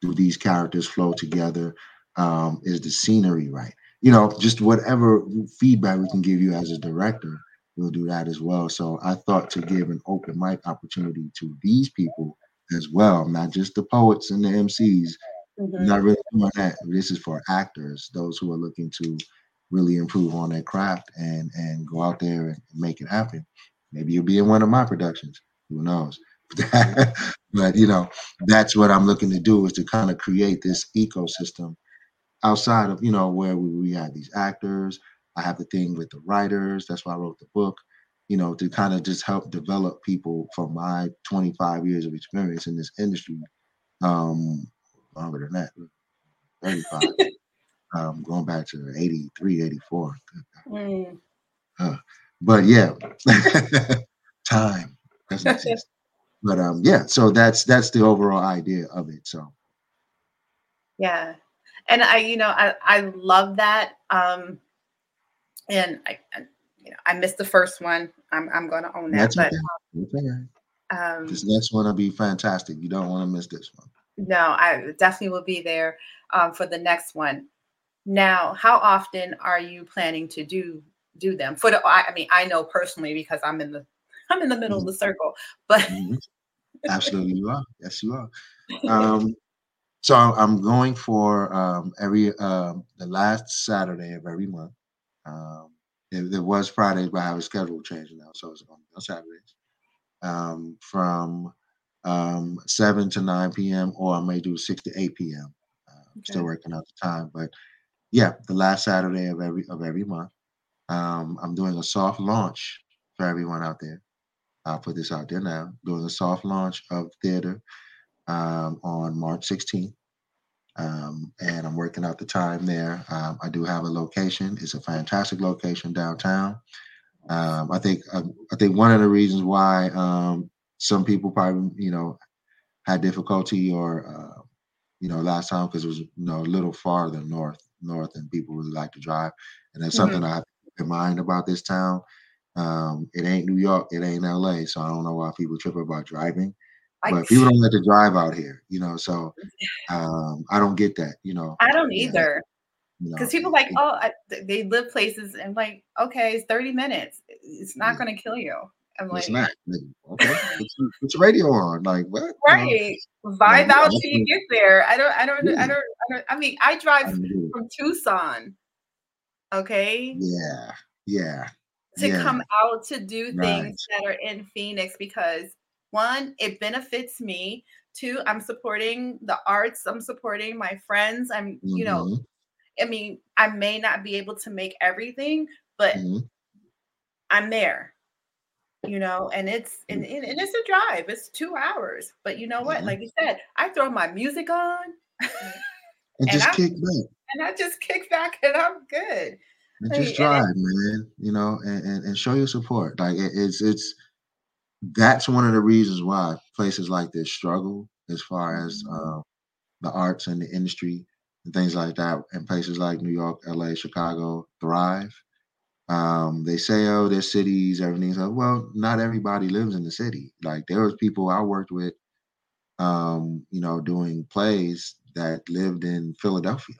Do these characters flow together? Is the scenery right? You know, just whatever feedback we can give you as a director, we'll do that as well. So I thought to give an open mic opportunity to these people as well, not just the poets and the MCs. Mm-hmm. Not really doing that. This is for actors, those who are looking to really improve on their craft and go out there and make it happen. Maybe you'll be in one of my productions. Who knows? But, you know, that's what I'm looking to do, is to kind of create this ecosystem outside of, you know, where we have these actors. I have the thing with the writers. That's why I wrote the book, you know, to kind of just help develop people from my 25 years of experience in this industry. Longer than that, 35, going back to 83, 84. Mm. But yeah, time doesn't exist. But yeah, so that's the overall idea of it. So yeah, and I love that. And I missed the first one. I'm going to own that. That's okay. This next one will be fantastic. You don't want to miss this one. No, I definitely will be there for the next one. Now, how often are you planning to do them? I know personally, because I'm in the middle of the circle. But absolutely, you are. Yes, you are. So I'm going for every the last Saturday of every month. It was Fridays, but I have a schedule change now, so it's going to be on Saturdays. From 7 to 9 p.m. or I may do 6 to 8 p.m. I'm still working out the time, but yeah, the last Saturday of every month. I'm doing a soft launch for everyone out there. I'll put this out there now. Doing a soft launch of theater on March 16th. And I'm working out the time there. I do have a location. It's a fantastic location downtown. I think one of the reasons why some people probably, had difficulty or, last time, because it was, a little farther north, and people really like to drive. And that's something I have to keep in mind about this town. It ain't New York. It ain't LA. So I don't know why people trip about driving. But people don't like to drive out here, so I don't get that, I don't either. Because people like, they live places and like, okay, it's 30 minutes. It's not going to kill you. I'm like, it's not. Okay, put your radio on. Like, what? Right. Vibe out till you get there. I drive from Tucson. Okay. Yeah. To come out to do things that are in Phoenix because, one, it benefits me. Two, I'm supporting the arts. I'm supporting my friends. I'm, I may not be able to make everything, but I'm there, and it's a drive. It's 2 hours. But you know what? Like you said, I throw my music on and I just kick back and I'm good. And just drive, man, and show your support. Like it's that's one of the reasons why places like this struggle as far as the arts and the industry and things like that, and places like New York, LA, Chicago thrive. They say, oh, there's cities, everything's like, well, not everybody lives in the city. Like there was people I worked with, doing plays that lived in Philadelphia,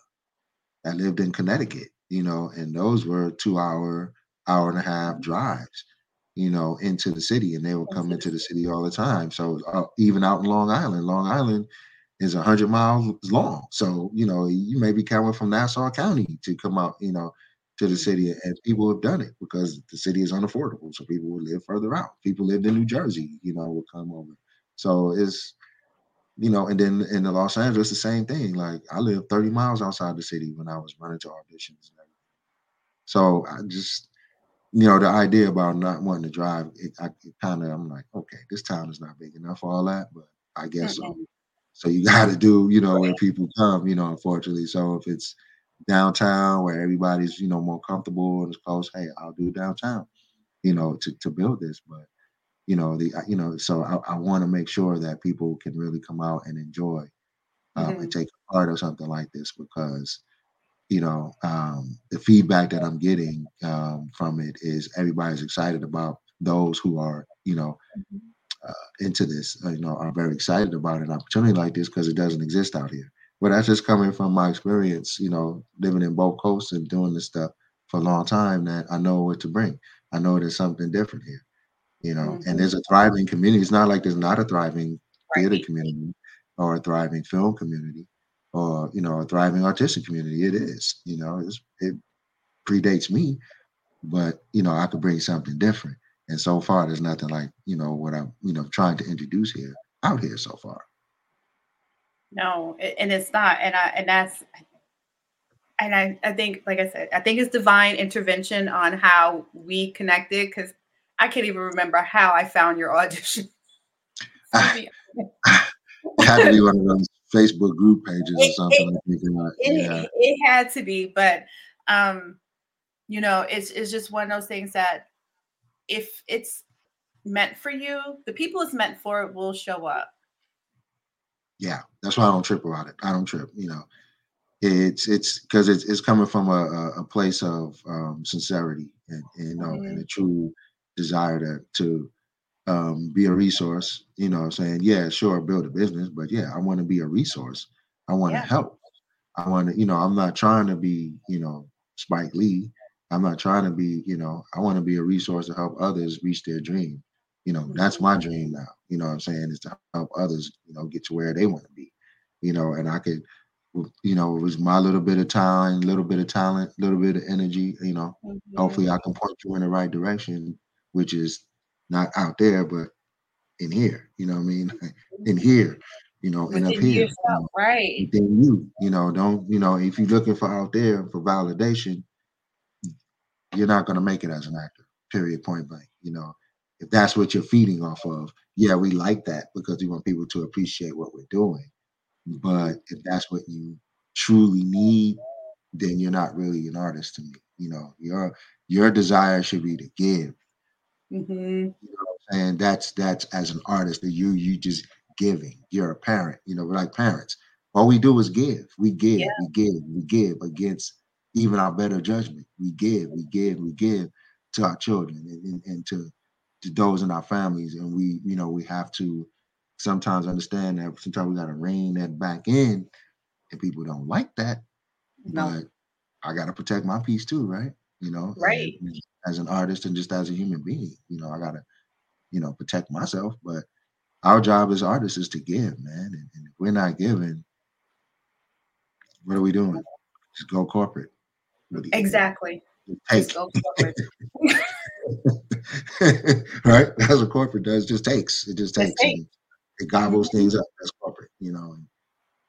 that lived in Connecticut, and those were 2 hour, hour and a half drives. Into the city, and they will come into the city all the time. So even out in Long Island is 100 miles long. So, you may be coming from Nassau County to come out, to the city, and people have done it because the city is unaffordable. So people will live further out. People lived in New Jersey, will come over. So it's, and then in Los Angeles, the same thing. Like I lived 30 miles outside the city when I was running to auditions. So I just, the idea about not wanting to drive, I'm like, okay, this town is not big enough for all that, but I guess so. So you got to do, when people come, unfortunately. So if it's downtown where everybody's, more comfortable and it's close, hey, I'll do downtown, to build this. But, so I want to make sure that people can really come out and enjoy and take part of something like this because, the feedback that I'm getting from it is everybody's excited about those who are, into this, are very excited about an opportunity like this because it doesn't exist out here. But that's just coming from my experience, living in both coasts and doing this stuff for a long time that I know what to bring. I know there's something different here, and there's a thriving community. It's not like there's not a thriving theater community or a thriving film community. Or, a thriving artistic community. It is, it predates me, but, I could bring something different. And so far, there's nothing like, what I'm, trying to introduce here, out here so far. No, and it's not. I think, like I said, I think it's divine intervention on how we connected because I can't even remember how I found your audition. It had to be one of those Facebook group pages or something. It had to be, but it's just one of those things that if it's meant for you, the people it's meant for will show up. Yeah, that's why I don't trip about it. I don't trip. It's because it's coming from a place of sincerity and a true desire to be a resource, saying, yeah, sure, build a business, but yeah, I want to be a resource. I want to help. I want to, I'm not trying to be, Spike Lee. I'm not trying to be, I want to be a resource to help others reach their dream. That's my dream now, is to help others, get to where they want to be, and I could, it was my little bit of time, little bit of talent, little bit of energy, hopefully I can point you in the right direction, which is not out there, but in here, in here, and up here, yourself, right? Within you, don't, if you're looking for out there for validation, you're not going to make it as an actor, period, point blank, If that's what you're feeding off of, yeah, we like that because we want people to appreciate what we're doing. But if that's what you truly need, then you're not really an artist to me. You know, your desire should be to give. Mm-hmm. You know what I'm saying? That's as an artist that you just giving. You're a parent. You know, we're like parents. All we do is give. We give against even our better judgment. We give to our children and to those in our families. And we have to sometimes understand that sometimes we got to rein that back in, and people don't like that. No. But I got to protect my peace too, right? You know, right. And as an artist and just as a human being, you know, I got to, you know, protect myself. But our job as artists is to give, man. And if we're not giving, what are we doing? Just go corporate. Really. Exactly. Just go corporate. Right? That's what corporate does. It just takes. It gobbles things up. That's corporate, you know. And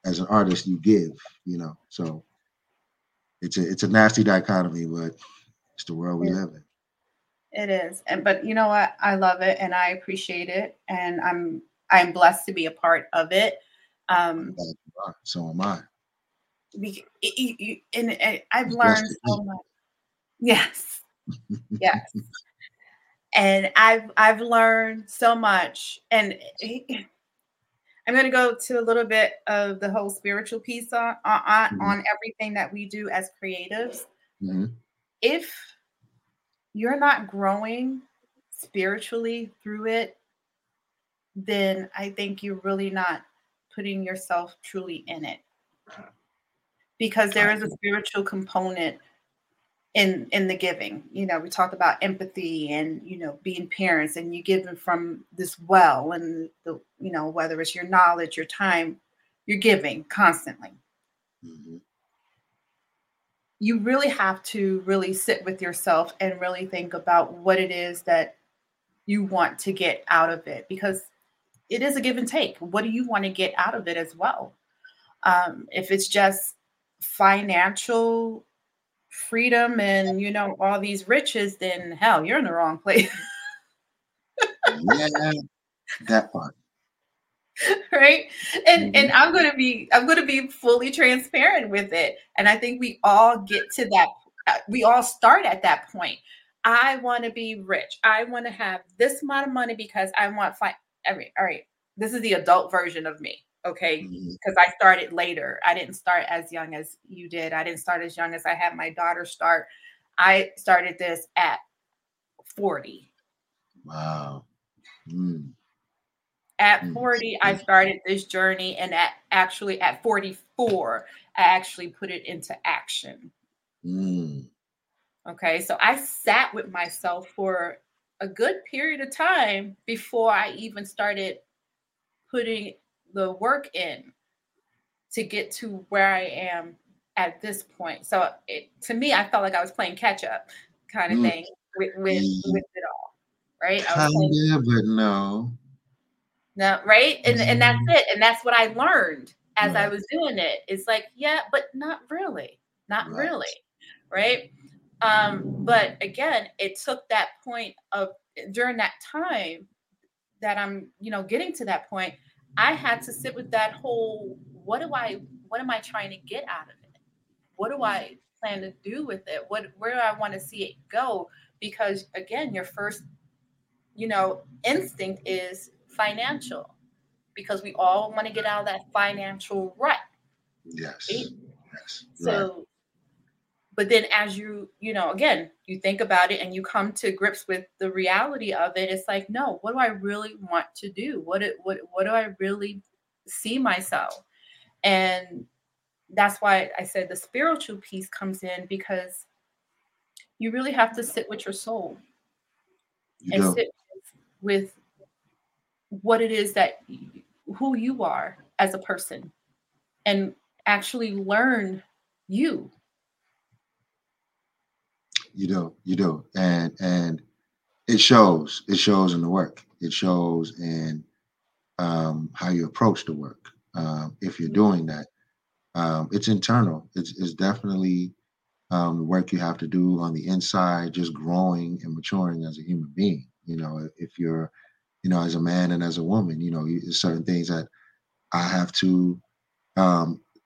as an artist, you give, you know. So it's a nasty dichotomy, but it's the world we live in. It is. But you know what? I love it and I appreciate it. And I'm blessed to be a part of it. So am I. And I've learned so much. Yes. Yes. And I've learned so much. And I'm going to go to a little bit of the whole spiritual piece on everything that we do as creatives. Mm-hmm. If you're not growing spiritually through it, then I think you're really not putting yourself truly in it. Because there is a spiritual component in the giving. You know, we talk about empathy and, you know, being parents, and you give them from this well, and the, you know, whether it's your knowledge, your time, you're giving constantly. Mm-hmm. You really have to really sit with yourself and really think about what it is that you want to get out of it, because it is a give and take. What do you want to get out of it as well? If it's just financial freedom and, you know, all these riches, then hell, you're in the wrong place. Yeah, that part. Right. And I'm going to be fully transparent with it. And I think we all get to that. We all start at that point. I want to be rich. I want to have this amount of money because I want all right. This is the adult version of me. Okay, because I started later. I didn't start as young as you did. I didn't start as young as I had my daughter start. I started this at 40. Wow. Mm. At 40, I started this journey, and at 44, I actually put it into action. Mm. Okay, so I sat with myself for a good period of time before I even started putting the work in to get to where I am at this point. So to me, I felt like I was playing catch up kind of thing with it all, right? No, right? And that's it. And that's what I learned as I was doing it. It's like, yeah, but not really. Not really, right? But again, it took that point of, during that time that I'm, you know, getting to that point, I had to sit with that whole, what am I trying to get out of it? What do I plan to do with it? Where do I want to see it go? Because again, your first, you know, instinct is financial, because we all want to get out of that financial rut. Yes. Right? Yes. So, right. But then as you know, again, you think about it and you come to grips with the reality of it. It's like, no, what do I really want to do? What do I really see myself? And that's why I said the spiritual piece comes in, because you really have to sit with your soul and sit with what it is that who you are as a person, and actually learn you. You do. And it shows in the work. It shows in how you approach the work. If you're doing that, it's internal. It's definitely the work you have to do on the inside, just growing and maturing as a human being. You know, if you're, you know, as a man and as a woman, you know, there's certain things that I have to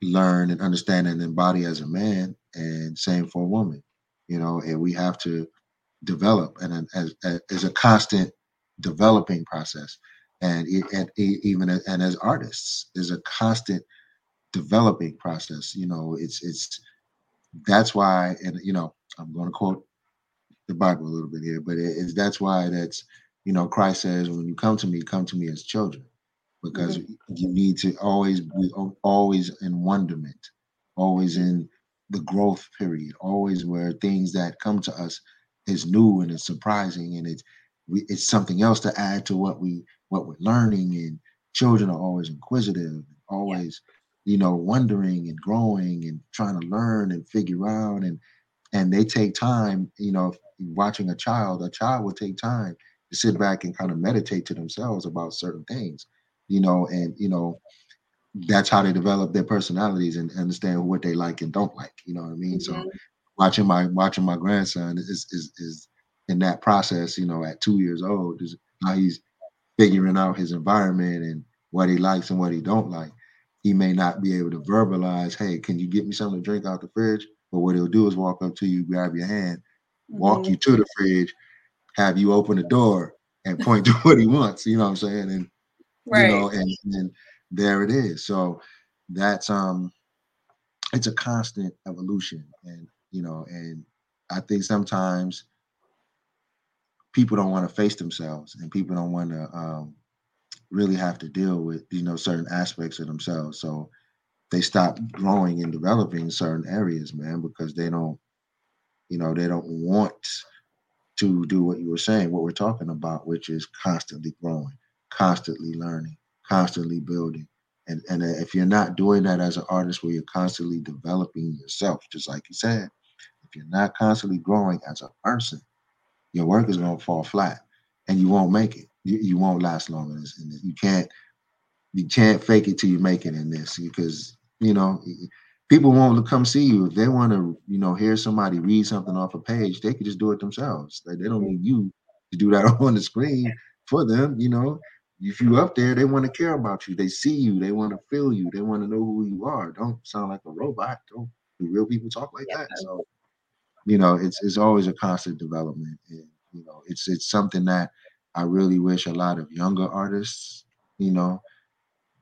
learn and understand and embody as a man, and same for a woman, you know, and we have to develop, and as a constant developing process. And even as artists, there's a constant developing process. You know, it's that's why, and you know, I'm going to quote the Bible a little bit here, but that's why you know, Christ says, when you come to me as children, because you need to always be always in wonderment, always in the growth period, always where things that come to us is new and it's surprising, and it's something else to add to what we're learning. And children are always inquisitive, always, you know, wondering and growing and trying to learn and figure out. And they take time, you know, watching a child will take time to sit back and kind of meditate to themselves about certain things, you know, and, you know, that's how they develop their personalities and understand what they like and don't like. You know what I mean? Mm-hmm. So watching my grandson is in that process, you know, at 2 years old, is how he's figuring out his environment and what he likes and what he don't like. He may not be able to verbalize, hey, can you get me something to drink out the fridge? But what he'll do is walk up to you, grab your hand, walk you to the fridge, have you open the door and point to what he wants. You know what I'm saying? And right. You know, and there it is. So that's it's a constant evolution, and you know, and I think sometimes people don't want to face themselves, and people don't want to really have to deal with, you know, certain aspects of themselves. So they stop growing and developing certain areas, man, because they don't, you know, they don't want to do what you were saying, what we're talking about, which is constantly growing, constantly learning, constantly building. And if you're not doing that as an artist, where you're constantly developing yourself, just like you said, if you're not constantly growing as a person, your work is going to fall flat, and you won't make it. You won't last long in this. You can't fake it till you make it in this, because, you know, people won't come see you. If they want to, you know, hear somebody read something off a page, they could just do it themselves. Like, they don't need you to do that on the screen for them. You know, if you're up there, they want to care about you. They see you. They want to feel you. They want to know who you are. Don't sound like a robot. Don't do real people talk like that. So, you know, it's always a constant development. And, you know, it's something that I really wish a lot of younger artists, you know,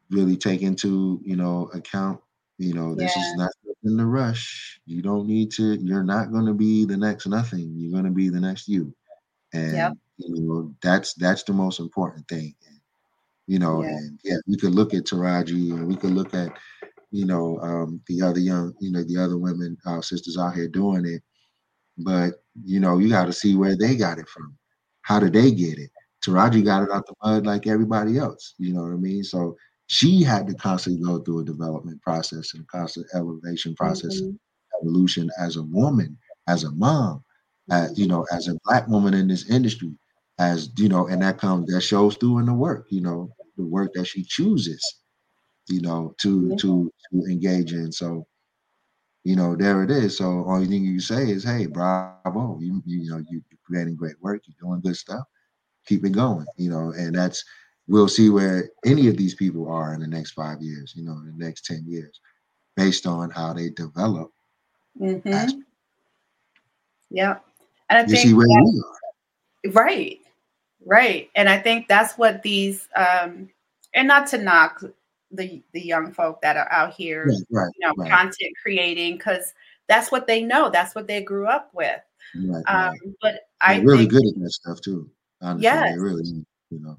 really take into, you know, account. You know, this is not in the rush. You don't need to, you're not going to be the next nothing. You're going to be the next you. And, you know, that's the most important thing. And, you know, we could look at Taraji, and we could look at, you know, the other women, our sisters out here doing it. But, you know, you got to see where they got it from. How did they get it? Taraji got it out the mud like everybody else. You know what I mean? So she had to constantly go through a development process and a constant elevation process, and evolution as a woman, as a mom, as, you know, as a Black woman in this industry, as, you know, and that shows through in the work, you know, the work that she chooses, you know, to engage in. So, you know, there it is. So only thing you say is, hey, bravo, you're creating great work, you're doing good stuff, keep it going, you know, and that's, we'll see where any of these people are in the next 5 years, you know, in the next 10 years, based on how they develop. Mm-hmm. Yeah. And I think see where we are. Right. Right. And I think that's what these, and not to knock the young folk that are out here, content creating, because that's what they know. That's what they grew up with. Right, but they're really good at that stuff too. Honestly, yes. They really, you know,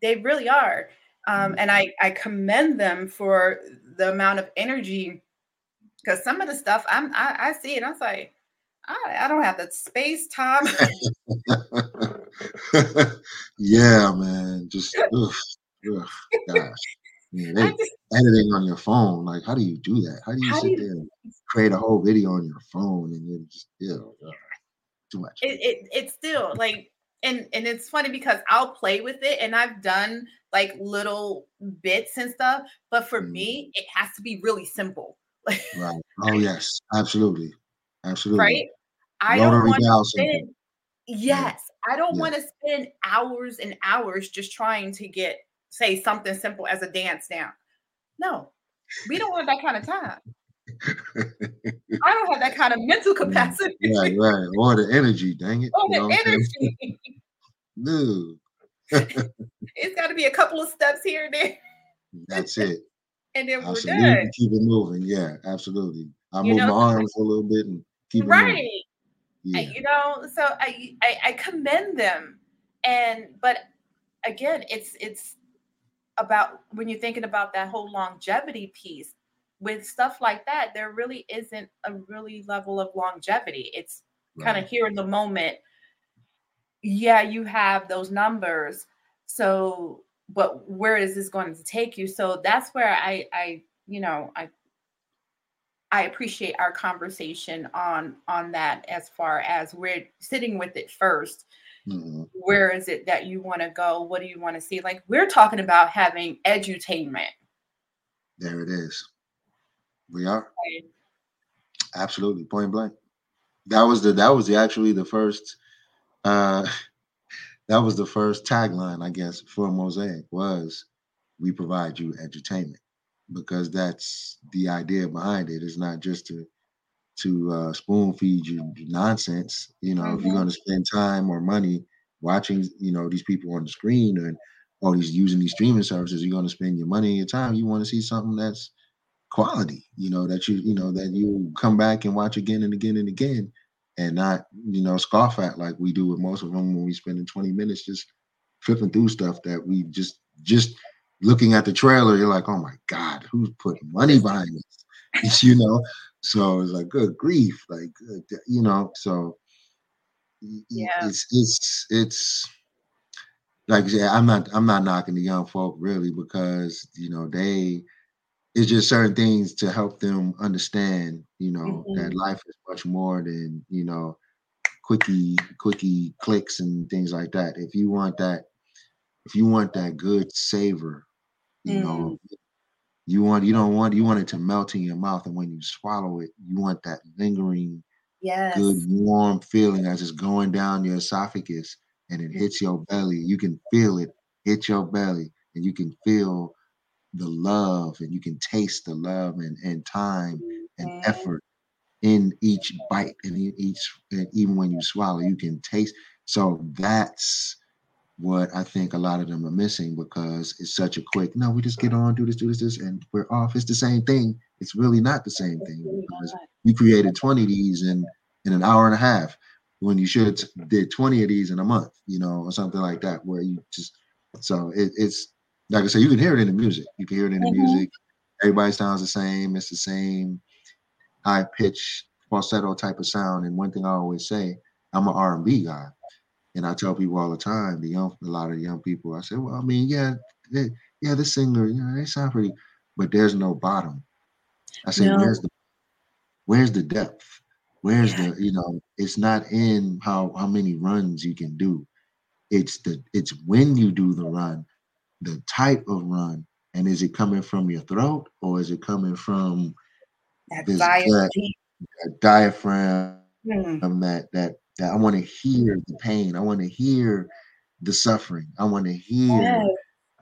they really are. And I commend them for the amount of energy, because some of the stuff I see it, I'm like, I don't have the space, Tom. Yeah, man. Just gosh. Yeah, editing on your phone, like, how do you do that? How do you sit there and create a whole video on your phone? And then just, too much. It's still like, and it's funny because I'll play with it, and I've done like little bits and stuff, but for me, it has to be really simple. Right. Oh yes, absolutely, absolutely. Right. I don't want to spend. Yes, I don't want to spend hours and hours just trying to get, say, something simple as a dance down. No, we don't want that kind of time. I don't have that kind of mental capacity. Right, right. Or the energy, dang it. Or the energy. No. It's got to be a couple of steps here and there. That's it. And then absolutely. We're done. Keep it moving. Yeah, absolutely. I move my arms a little bit and keep it moving. Right. Yeah. So I commend them. But again, it's about when you're thinking about that whole longevity piece with stuff like that, there really isn't a really level of longevity. It's kind of here in the moment. Yeah, you have those numbers. So, but where is this going to take you? So that's where I appreciate our conversation on that, as far as we're sitting with it first. Mm-hmm. Where is it that you want to go? What do you want to see? Like, we're talking about having edutainment. There it is. We are. Okay. Absolutely. Point blank. That was the first tagline, I guess, for Mosaic was, we provide you edutainment. Because that's the idea behind it. It's not just to spoon feed you nonsense. If you're going to spend time or money watching, these people on the screen and all these using these streaming services, you're going to spend your money and your time. You want to see something that's quality. That you come back and watch again and again and again, and not scoff at like we do with most of them when we spend 20 minutes just flipping through stuff that we just. Looking at the trailer, you're like, oh my God, who's putting money behind this? So it's like, good grief, So yeah, it's like I said, I'm not knocking the young folk really, because it's just certain things to help them understand, that life is much more than quickie clicks and things like that. If you want that good savor. You want it to melt in your mouth, and when you swallow it, you want that lingering, good warm feeling as it's going down your esophagus and it hits your belly. You can feel it hit your belly, and you can feel the love, and you can taste the love and time and effort in each bite, and even when you swallow, you can taste. So that's what I think a lot of them are missing, because it's such a quick, no, we just get on, do this, and we're off. It's the same thing. It's really not the same thing, because you created 20 of these in an hour and a half when you should have did 20 of these in a month, or something like that, where you just, so it's, like I said, you can hear it in the music. Everybody sounds the same. It's the same high pitch falsetto type of sound. And one thing I always say, I'm an R&B guy. And I tell people all the time, a lot of young people, I say, well, I mean, yeah, the singer, they sound pretty, but there's no bottom. I say, where's the depth? Where's the, it's not in how many runs you can do. It's when you do the run, the type of run, and is it coming from your throat, or is it coming from that diaphragm, from that I want to hear the pain. I want to hear the suffering. I want to hear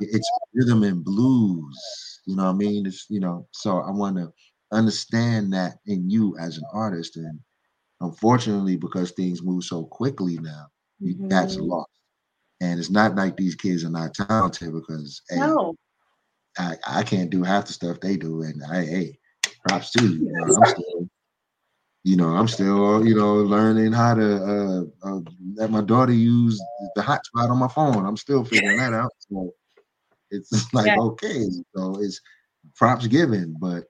it's rhythm and blues. You know what I mean? It's, so I want to understand that in you as an artist. And unfortunately, because things move so quickly now, that's lost. And it's not like these kids are not talented, because I can't do half the stuff they do. And props to you. I'm still learning how to let my daughter use the hotspot on my phone. I'm still figuring that out. So it's like, okay, so it's props given, but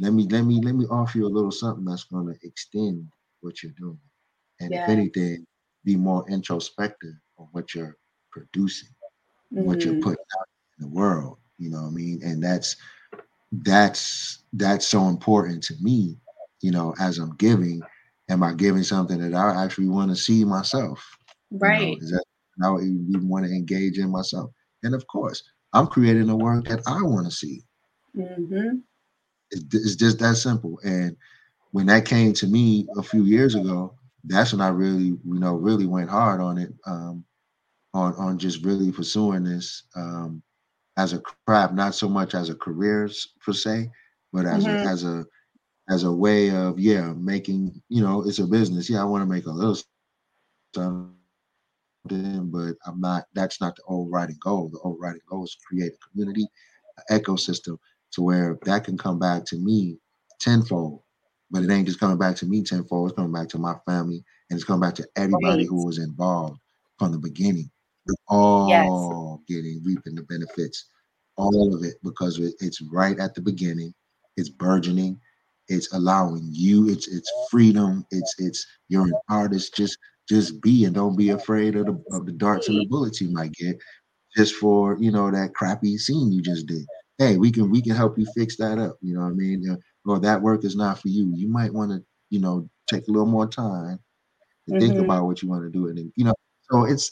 let me offer you a little something that's going to extend what you're doing, and if anything, be more introspective of what you're producing, what you're putting out in the world. You know what I mean? And that's so important to me. As I'm giving, am I giving something that I actually want to see myself? Right. Is that how you want to engage in myself? And of course, I'm creating a work that I want to see. Mm-hmm. It's just that simple. And when that came to me a few years ago, that's when I really, you know, really went hard on it, on just really pursuing this as a craft, not so much as a career per se, but as mm-hmm. as a way of, yeah, making, you know, it's a business. Yeah, I want to make a little something, but I'm not, that's not the overriding goal. The overriding goal is to create a community, an ecosystem to where that can come back to me tenfold. But it ain't just coming back to me tenfold, it's coming back to my family, and it's coming back to everybody who was involved from the beginning. We're all getting, reaping the benefits, all of it, because it's right at the beginning, it's burgeoning, it's allowing you, it's freedom, it's you're an artist, just be, and don't be afraid of the darts and the bullets you might get just for, you know, that crappy scene you just did. Hey, we can help you fix that up, you know what I mean? Or that work is not for you. You might want to, you know, take a little more time to mm-hmm. think about what you want to do, and then, you know, so it's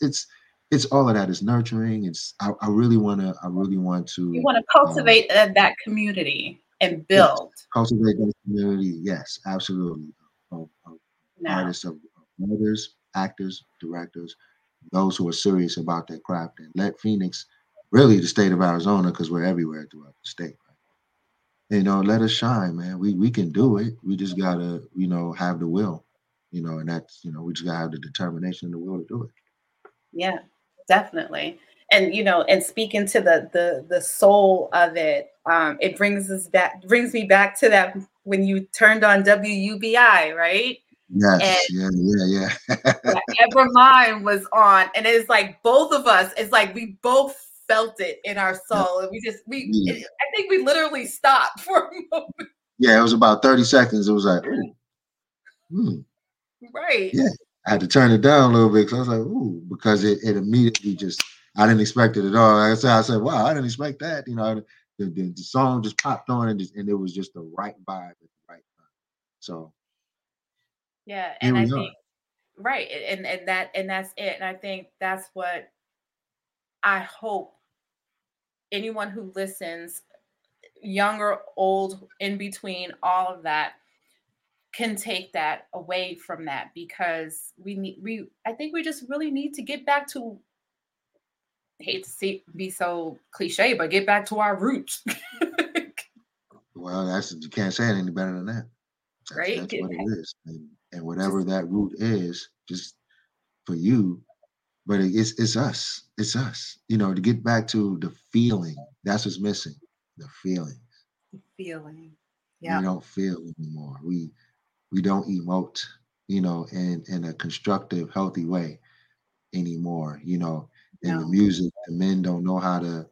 all of that. It's nurturing. It's I really want to. You want to cultivate that community and build. Yes, cultivate that community. Yes, absolutely. Artists, writers, actors, directors, those who are serious about their craft, and let Phoenix, really the state of Arizona, because we're everywhere throughout the state. Right? You know, let us shine, man. We can do it. We just gotta, you know, have the will, you know, and that's, you know, we just gotta have the determination and the will to do it. Yeah, definitely. And, you know, and speaking to the soul of it, it brings me back to that when you turned on WUBI, right? Yes. And yeah. Evermine was on, and it's like both of us. It's like we both felt it in our soul, and I think we literally stopped for a moment. Yeah, it was about 30 seconds. It was like, right. Yeah, I had to turn it down a little bit because I was like, ooh, because it immediately just, I didn't expect it at all. Like I said, wow, I didn't expect that. You know, the song just popped on, and it was just the right vibe at the right time. So. Yeah, and I think right, and that's it. And I think that's what I hope anyone who listens, young or old, in between, all of that, can take that away from that, because I think we just really need to get back to, be so cliche, but get back to our roots. Well, that's, you can't say it any better than that. Right? That's what it is. And whatever that root is, just for you, but it's us, you know, to get back to the feeling. That's what's missing, the feeling. Yeah, we don't feel anymore. We don't emote, you know, in a constructive, healthy way anymore, you know. In the music, the men don't know how to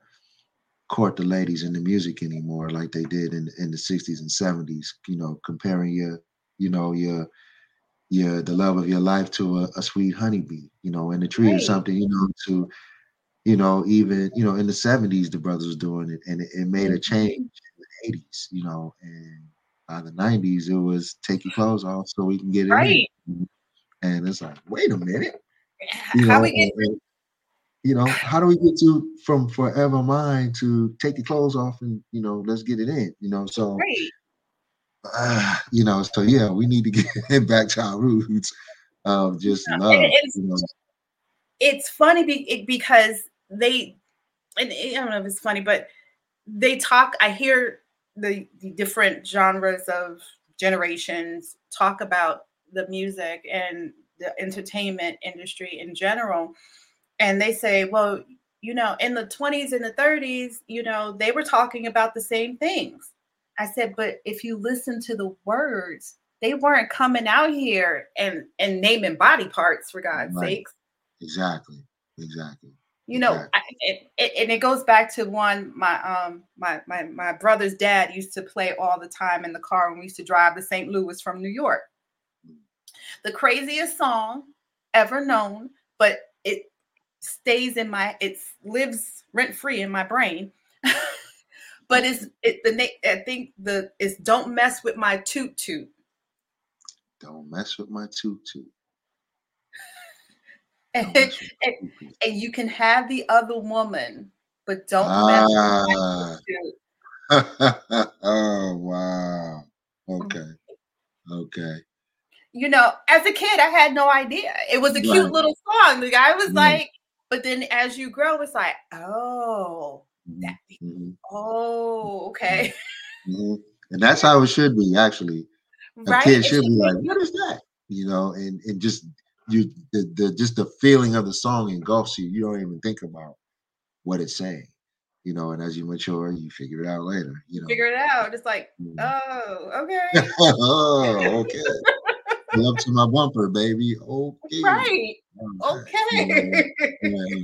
court the ladies in the music anymore like they did in the 60s and 70s, you know, comparing your the love of your life to a sweet honeybee, you know, in the tree or something, you know, to, you know, even, you know, in the 70s, the brothers was doing it, and it made a change in the 80s, you know, and by the 90s, it was take your clothes off so we can get it right. In. And it's like, wait a minute. You know, how do we get to from forever mine to take your clothes off and, you know, let's get it in, you know, so. Right. You know, so yeah, we need to get back to our roots of just love. It's, you know. It's funny because they, and I don't know if it's funny, but they talk. I hear the different genres of generations talk about the music and the entertainment industry in general, and they say, well, you know, in the 20s and the 30s, you know, they were talking about the same things. I said, but if you listen to the words, they weren't coming out here and naming body parts, for God's sakes. Exactly. You know, exactly. It goes back to my brother's dad used to play all the time in the car when we used to drive to St. Louis from New York. The craziest song ever known, but it stays in it lives rent free in my brain. But I think don't mess with my toot toot. Don't mess with my toot toot. And you can have the other woman, but don't mess with my toot toot. Oh wow! Okay. you know, as a kid, I had no idea. It was a cute little song. The guy was like, but then as you grow, it's like, oh, that, oh, okay. And that's how it should be, actually. Right? A kid should be like, what is that? You know, and just you, just the feeling of the song engulfs you. You don't even think about what it's saying, you know. And as you mature, you figure it out later. You know, figure it out. It's like, oh, okay. Oh, okay. Up to my bumper, baby. Okay. Right. Okay. Yeah.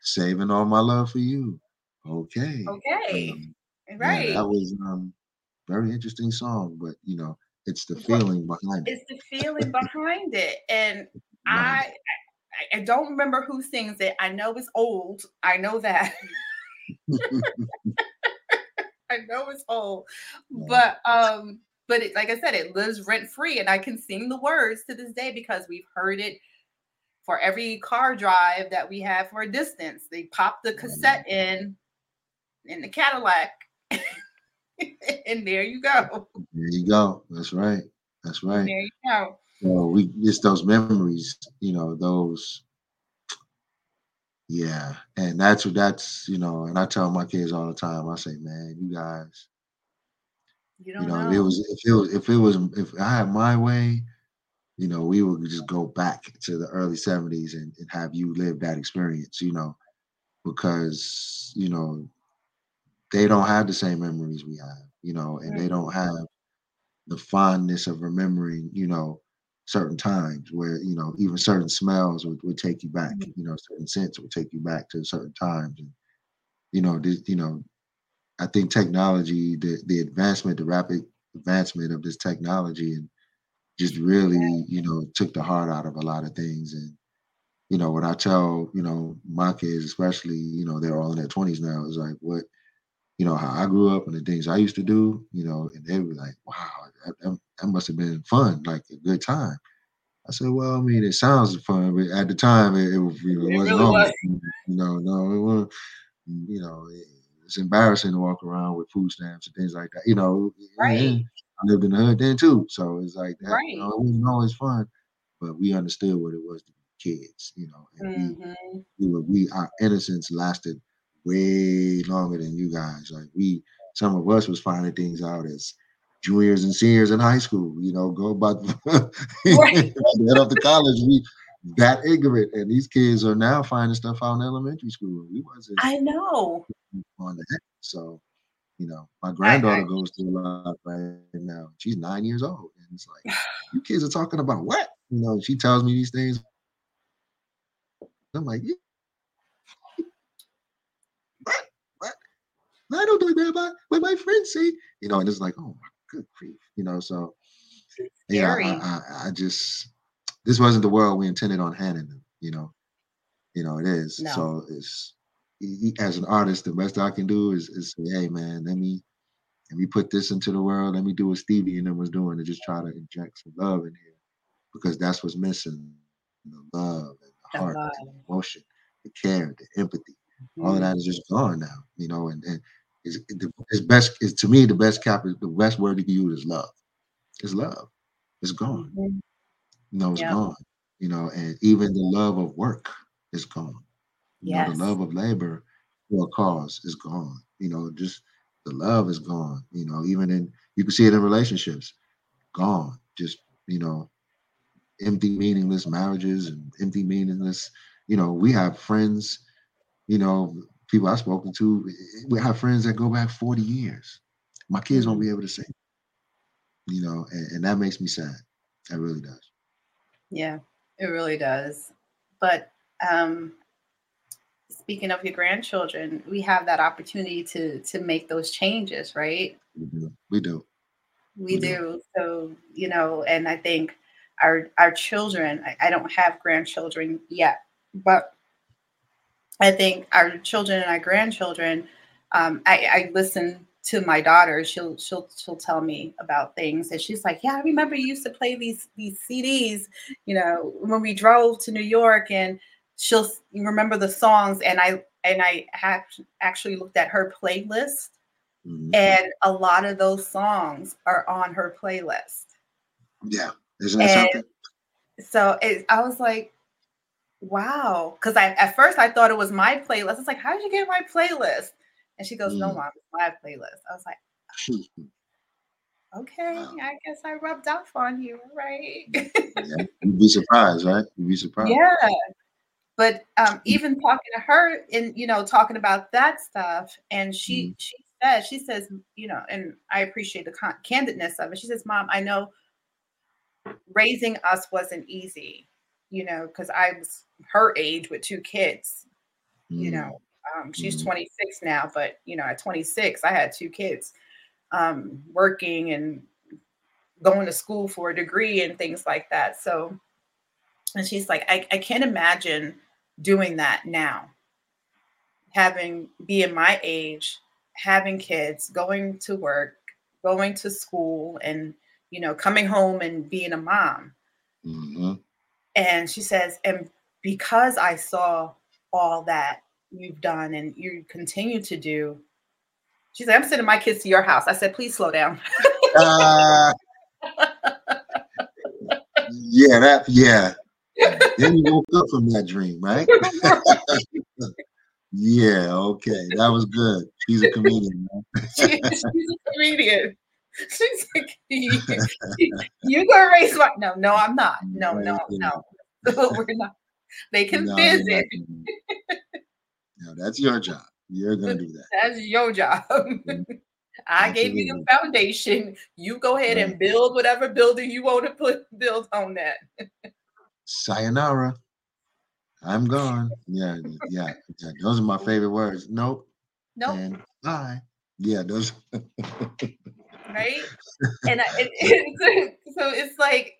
Saving all my love for you. Okay. Okay. Right. Yeah, that was very interesting song, but you know, it's the feeling behind it. It's the feeling behind it. And I don't remember who sings it. I know it's old. I know that. I know it's old. But it, like I said, it lives rent-free, and I can sing the words to this day because we've heard it for every car drive that we have for a distance. They pop the cassette in the Cadillac, and there you go. There you go. That's right. That's right. There you go. So it's those memories, you know, those. Yeah, and that's, you know, and I tell my kids all the time, I say, man, you guys, You know, if I had my way, you know, we would just go back to the early 70s and have you live that experience, you know, because, you know, they don't have the same memories we have, you know, and they don't have the fondness of remembering, you know, certain times where, you know, even certain smells would take you back, you know, certain scents would take you back to certain times. And, you know, I think technology, the rapid advancement of this technology, and just really, you know, took the heart out of a lot of things. And, you know, when I tell, you know, my kids, especially, you know, they're all in their 20s now, it's like, what, you know, how I grew up and the things I used to do, you know, and they were like, wow, that must have been fun, like a good time. I said, well, I mean, it sounds fun, but at the time, it wasn't really was. You know, no, it wasn't, you know, it's embarrassing to walk around with food stamps and things like that. You know, I lived in the hood then too. So it's like that, you know, it wasn't always fun, but we understood what it was to be kids, you know. And our innocence lasted way longer than you guys. Like some of us was finding things out as juniors and seniors in high school, you know, go about head off to college. We that ignorant, and these kids are now finding stuff out in elementary school. We wasn't. I know. On that. So, you know, my granddaughter goes through a lot right now. She's 9 years old, and it's like, you kids are talking about what? You know, she tells me these things. I'm like, yeah. What? I don't believe that. What my friends say, you know, and it's like, oh my good grief, you know. So, yeah, I just. This wasn't the world we intended on handing them, you know. You know, it is. No. So it's, as an artist, the best I can do is say, hey, man, let me put this into the world. Let me do what Stevie and them was doing, and just try to inject some love in here, because that's what's missing. The love and the heart, and the emotion, the care, the empathy. All of that is just gone now, you know, and it's to me, the best word to use is love. It's love. It's gone. Gone, you know, and even the love of work is gone. You know, the love of labor for a cause is gone. You know, just the love is gone. You know, even you can see it in relationships, gone. Just, you know, empty, meaningless marriages and empty, meaningless. You know, we have friends, you know, people I've spoken to, we have friends that go back 40 years. My kids won't be able to say, you know, and that makes me sad. That really does. Yeah, it really does. But speaking of your grandchildren, we have that opportunity to make those changes, right? We do. So, you know, and I think our children, I don't have grandchildren yet, but I think our children and our grandchildren, I listen to my daughter, she'll tell me about things, and she's like, yeah, I remember you used to play these CDs, you know, when we drove to New York, and she'll remember the songs. And I actually looked at her playlist, and a lot of those songs are on her playlist. Yeah, Isn't that something? So I was like, wow. Because at first I thought it was my playlist. It's like, how did you get my playlist? And she goes, no, Mom, it's my playlist. I was like, okay, wow. I guess I rubbed off on you, right? Yeah. You'd be surprised, right? You'd be surprised. Yeah. But even talking to her and, talking about that stuff, and she says, and I appreciate the candidness of it. She says, Mom, I know raising us wasn't easy, because I was her age with two kids, she's 26 now, but, at 26, I had two kids working and going to school for a degree and things like that. So, and she's like, I can't imagine doing that now, being my age, having kids, going to work, going to school, and, coming home and being a mom. Mm-hmm. And she says, and because I saw all that you've done and you continue to do, she's like, I'm sending my kids to your house. I said, please slow down. Then you woke up from that dream, right? Yeah, okay. That was good. She's a comedian. She's a comedian. She's like, you're going to raise my... No, I'm not. No. We're not. They can visit. No, that's your job. You're going to do that. That's your job. I gave you the foundation. You go ahead and build whatever building you want to build on that. Sayonara, I'm gone. Yeah. Those are my favorite words. Nope. And bye. Yeah, those. Right. And so it's like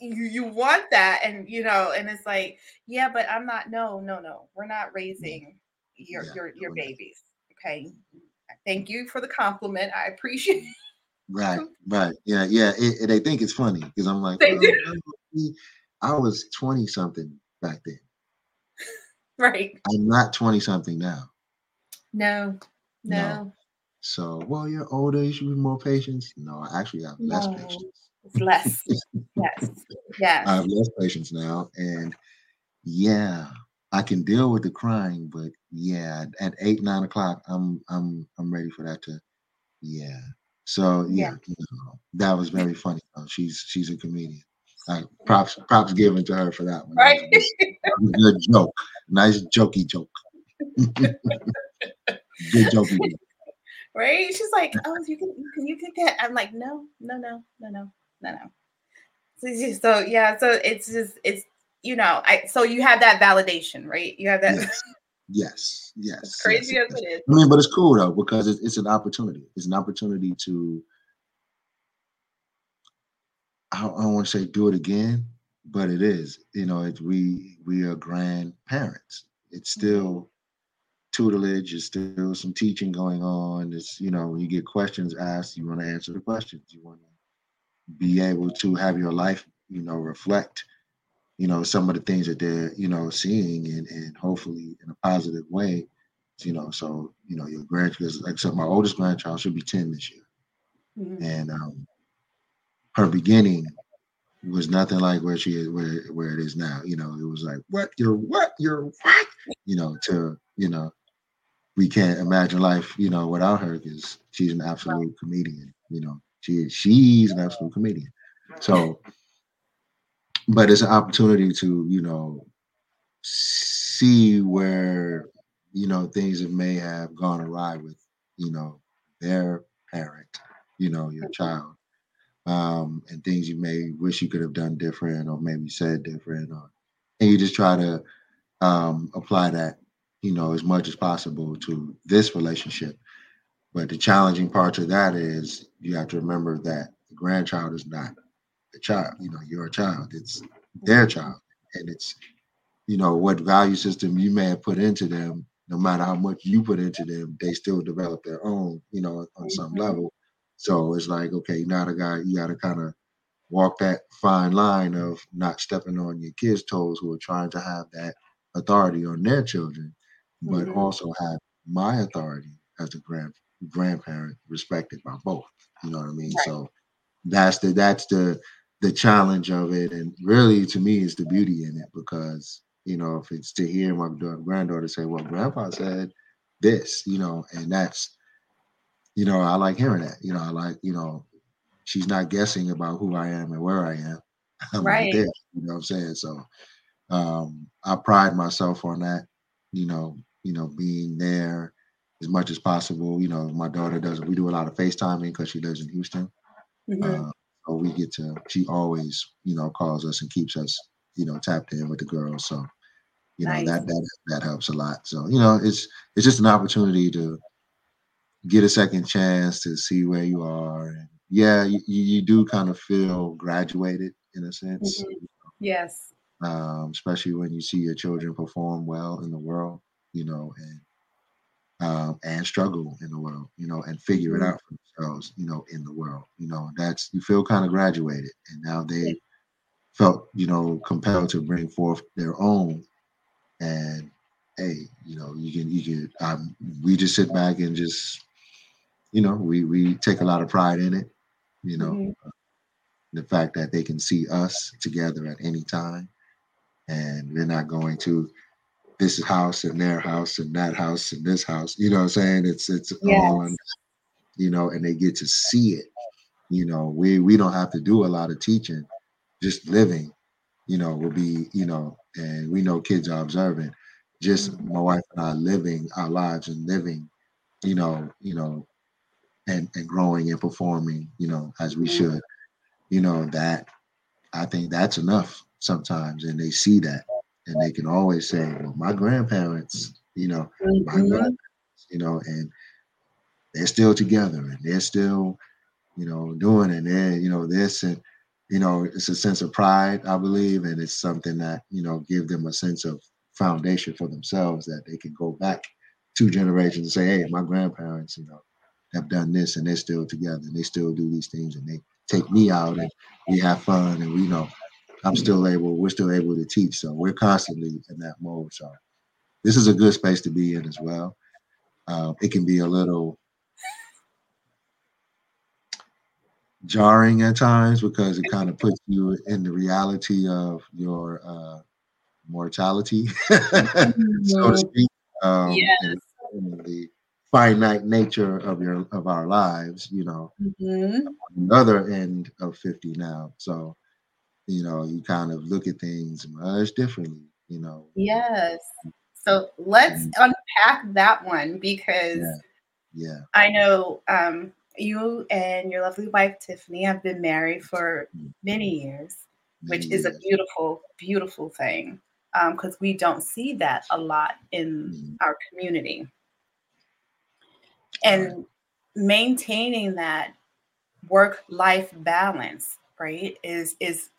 you want that, and and it's like, yeah, but I'm not. No. We're not raising your babies. Okay. Thank you for the compliment. I appreciate it. Right. Yeah. They think it's funny because I'm like. I was 20 something back then. Right. I'm not 20 something now. No. So, you're older, you should be more patient. No, actually, I have less patience. It's less. Yes. I have less patience now. And I can deal with the crying, but at 8, 9 o'clock, I'm ready for that to, So that was very funny. She's a comedian. Props given to her for that one. Right. Good joke. Nice jokey joke. Good jokey joke. Right? She's like, you can get. I'm like, no. So it's just, so you have that validation, right? You have that. Yes. As crazy as it is. I mean, but it's cool though, because it's an opportunity. It's an opportunity to, I don't want to say do it again, but it is. We are grandparents. It's still tutelage. It's still some teaching going on. It's when you get questions asked, you want to answer the questions. You want to be able to have your life, reflect, some of the things that they're seeing and hopefully in a positive way. Your grandkids, except my oldest grandchild, should be 10 this year, and her beginning was nothing like where she is, where it is now. It was like, what? We can't imagine life, without her, because she's an absolute comedian. She's an absolute comedian. So, but it's an opportunity to, see where, things that may have gone awry with, their parent, your child. And things you may wish you could have done different, or maybe said different, and you just try to apply that, as much as possible to this relationship. But the challenging part of that is you have to remember that the grandchild is not a child, your child, it's their child, and it's, what value system you may have put into them, no matter how much you put into them, they still develop their own, on some level. So it's like, okay, you got to kind of walk that fine line of not stepping on your kids' toes who are trying to have that authority on their children, but also have my authority as a grandparent respected by both. You know what I mean? Right. So that's the the challenge of it, and really to me is the beauty in it, because, you know, if it's to hear my granddaughter say, well, grandpa said this, you know, and that's, you know, I like hearing that, you know, I like, you know, she's not guessing about who I am and where I am. I'm right there, you know what I'm saying? So I pride myself on that, you know, being there as much as possible. You know, my daughter we do a lot of FaceTiming because she lives in Houston. Mm-hmm. So she always, you know, calls us and keeps us, you know, tapped in with the girls. So, you nice. Know, that helps a lot. So, you know, it's just an opportunity to get a second chance to see where you are. And yeah, you do kind of feel graduated in a sense. Mm-hmm. Yes. Especially when you see your children perform well in the world, you know, and struggle in the world, you know, and figure it out for themselves, you know, in the world, you know, you feel kind of graduated, and now they felt, you know, compelled to bring forth their own. And hey, you know, we just sit back and just, you know, we take a lot of pride in it, you know, mm-hmm. The fact that they can see us together at any time, and they're not going to this house and their house and that house and this house, you know what I'm saying? It's yes. all, you know, and they get to see it. You know, we don't have to do a lot of teaching, just living, you know, will be, you know, and we know kids are observant. Just my wife and I living our lives and living, you know, and growing and performing, you know, as we should, you know, that I think that's enough sometimes. And they see that. And they can always say, well, my grandparents, you know, mm-hmm. my grandparents, you know, and they're still together and they're still, you know, doing, and they're, you know, this, and, you know, it's a sense of pride, I believe. And it's something that, you know, give them a sense of foundation for themselves that they can go back 2 generations and say, hey, my grandparents, you know, have done this and they're still together and they still do these things, and they take me out and we have fun, and we, you know, we're still able to teach. So we're constantly in that mode. So this is a good space to be in as well. It can be a little jarring at times because it kind of puts you in the reality of your mortality, so to speak. Yes. And the finite nature of our lives, you know, mm-hmm. on the other end of 50 now. So, you know, you kind of look at things much differently, you know. Yes. So let's unpack that one, because yeah. I know you and your lovely wife, Tiffany, have been married for many years, which is a beautiful, beautiful thing, because we don't see that a lot in our community. And maintaining that work-life balance, right, is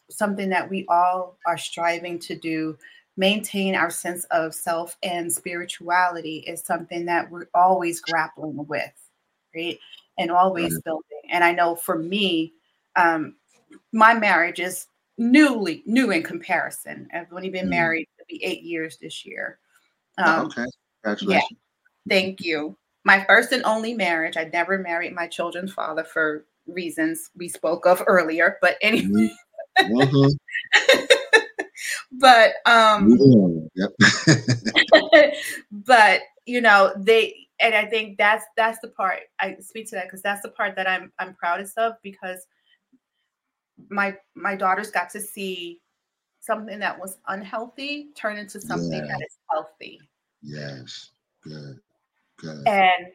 something that we all are striving to do. Maintain our sense of self and spirituality is something that we're always grappling with, right? And always building. And I know for me, my marriage is new in comparison. I've only been married to be 8 years this year. Okay. Congratulations. Yeah. Thank you. My first and only marriage. I never married my children's father for reasons we spoke of earlier, but anyway. Mm-hmm. Mm-hmm. But yep. But you know, I think that's the part I speak to, that because that's the part that I'm proudest of, because my daughters got to see something that was unhealthy turn into something that is healthy. Yes. Good. And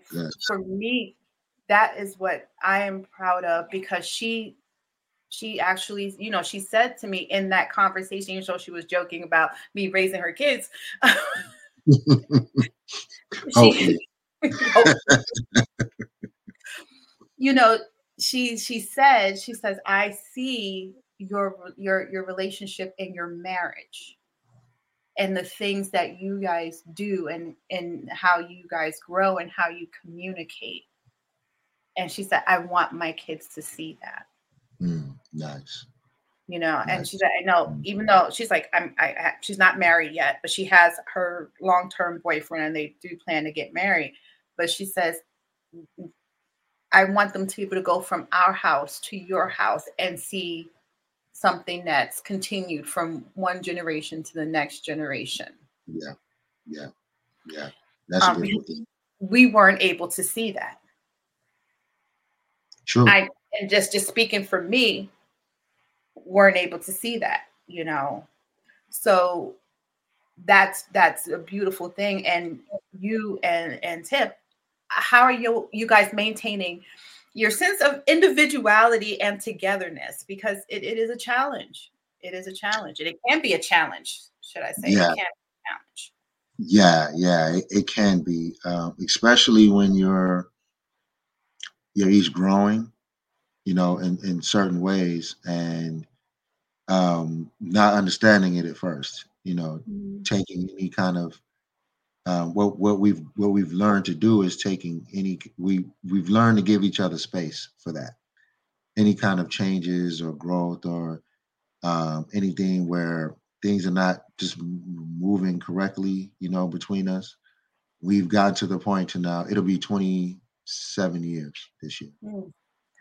for me, that is what I am proud of, because she actually, you know, she said to me in that conversation, so she was joking about me raising her kids. You know, she says, I see your relationship and your marriage and the things that you guys do and how you guys grow and how you communicate. And she said, I want my kids to see that. Nice. You know, nice. And she's like, I know, even though she's like, she's not married yet, but she has her long-term boyfriend and they do plan to get married. But she says, I want them to be able to go from our house to your house and see something that's continued from one generation to the next generation. Yeah. That's a good thing. We weren't able to see that. True. And just speaking for me, weren't able to see that, you know. So that's a beautiful thing. And you and Tip, how are you guys maintaining your sense of individuality and togetherness? Because it is a challenge. It is a challenge. And it can be a challenge, should I say. Yeah. It can be a challenge. Yeah. It can be, especially when you're each growing, you know, in certain ways, and not understanding it at first, you know, taking any kind of what we've learned to do is we've learned to give each other space for that. Any kind of changes or growth or anything where things are not just moving correctly, you know, between us, we've gotten to the point to now it'll be 27 years this year.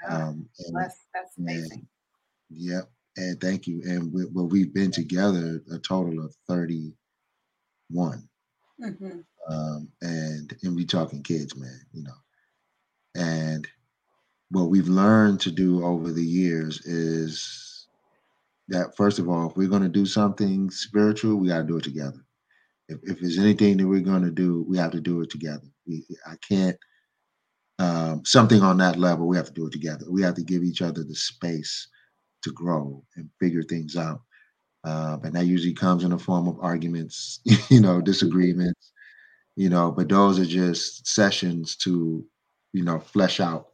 That's amazing. Yep. Yeah, and thank you. And we've been together a total of 31. Mm-hmm. And we talking kids, man, you know. And what we've learned to do over the years is that, first of all, if we're going to do something spiritual, we got to do it together. If there's anything that we're going to do, we have to do it together. I can't, something on that level, we have to do it together. We have to give each other the space to grow and figure things out. And that usually comes in the form of arguments, you know, disagreements, you know, but those are just sessions to, you know, flesh out,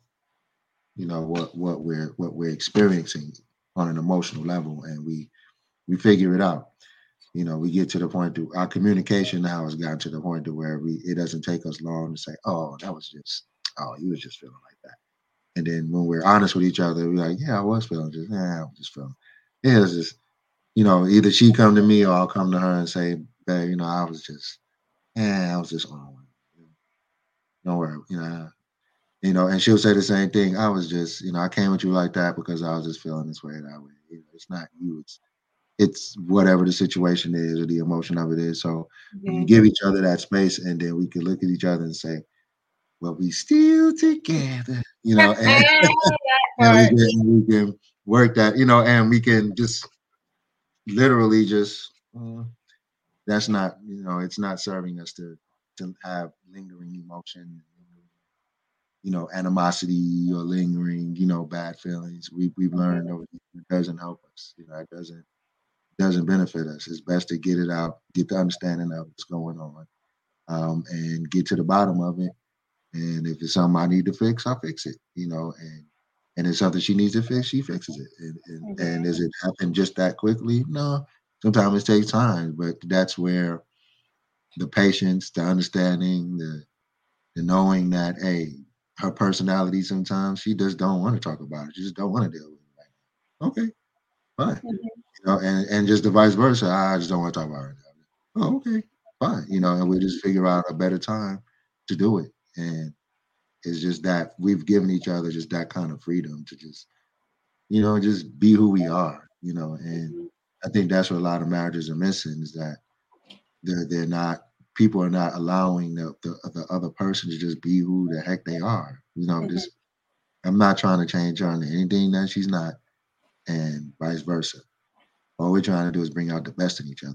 you know, what we're experiencing on an emotional level. And we figure it out. You know, we get to the point to our communication now has gotten to the point to where it doesn't take us long to say, you was just feeling like that. And then when we're honest with each other, we're like, yeah, I was feeling just, yeah, I was just feeling, yeah, it's just, you know, either she come to me or I'll come to her and say, babe, you know, I was just on one. Don't worry, you know, and she'll say the same thing. I was just, you know, I came with you like that because I was just feeling this way that way. You know, it's not you, it's whatever the situation is or the emotion of it is. So you give each other that space, and then we can look at each other and say, well, we still together, you know, and, and we can work that, you know, and we can just literally just, that's not, you know, it's not serving us to have lingering emotion, you know, animosity or lingering, you know, bad feelings. We've learned that it doesn't help us, you know, it doesn't benefit us. It's best to get it out, get the understanding of what's going on, and get to the bottom of it. And if it's something I need to fix, I'll fix it, you know, and if it's something she needs to fix, she fixes it. And does it happen just that quickly? No, sometimes it takes time, but that's where the patience, the understanding, the knowing that, hey, her personality, sometimes she just don't want to talk about it. She just don't want to deal with it. Like, okay, fine. Mm-hmm. You know, and just the vice versa. I just don't want to talk about it. Oh, okay, fine. You know, and we just figure out a better time to do it. And it's just that we've given each other just that kind of freedom to just, you know, just be who we are, you know. And I think that's what a lot of marriages are missing, is that people are not allowing the other person to just be who the heck they are. You know, just, I'm not trying to change her into anything that she's not, and vice versa. All we're trying to do is bring out the best in each other.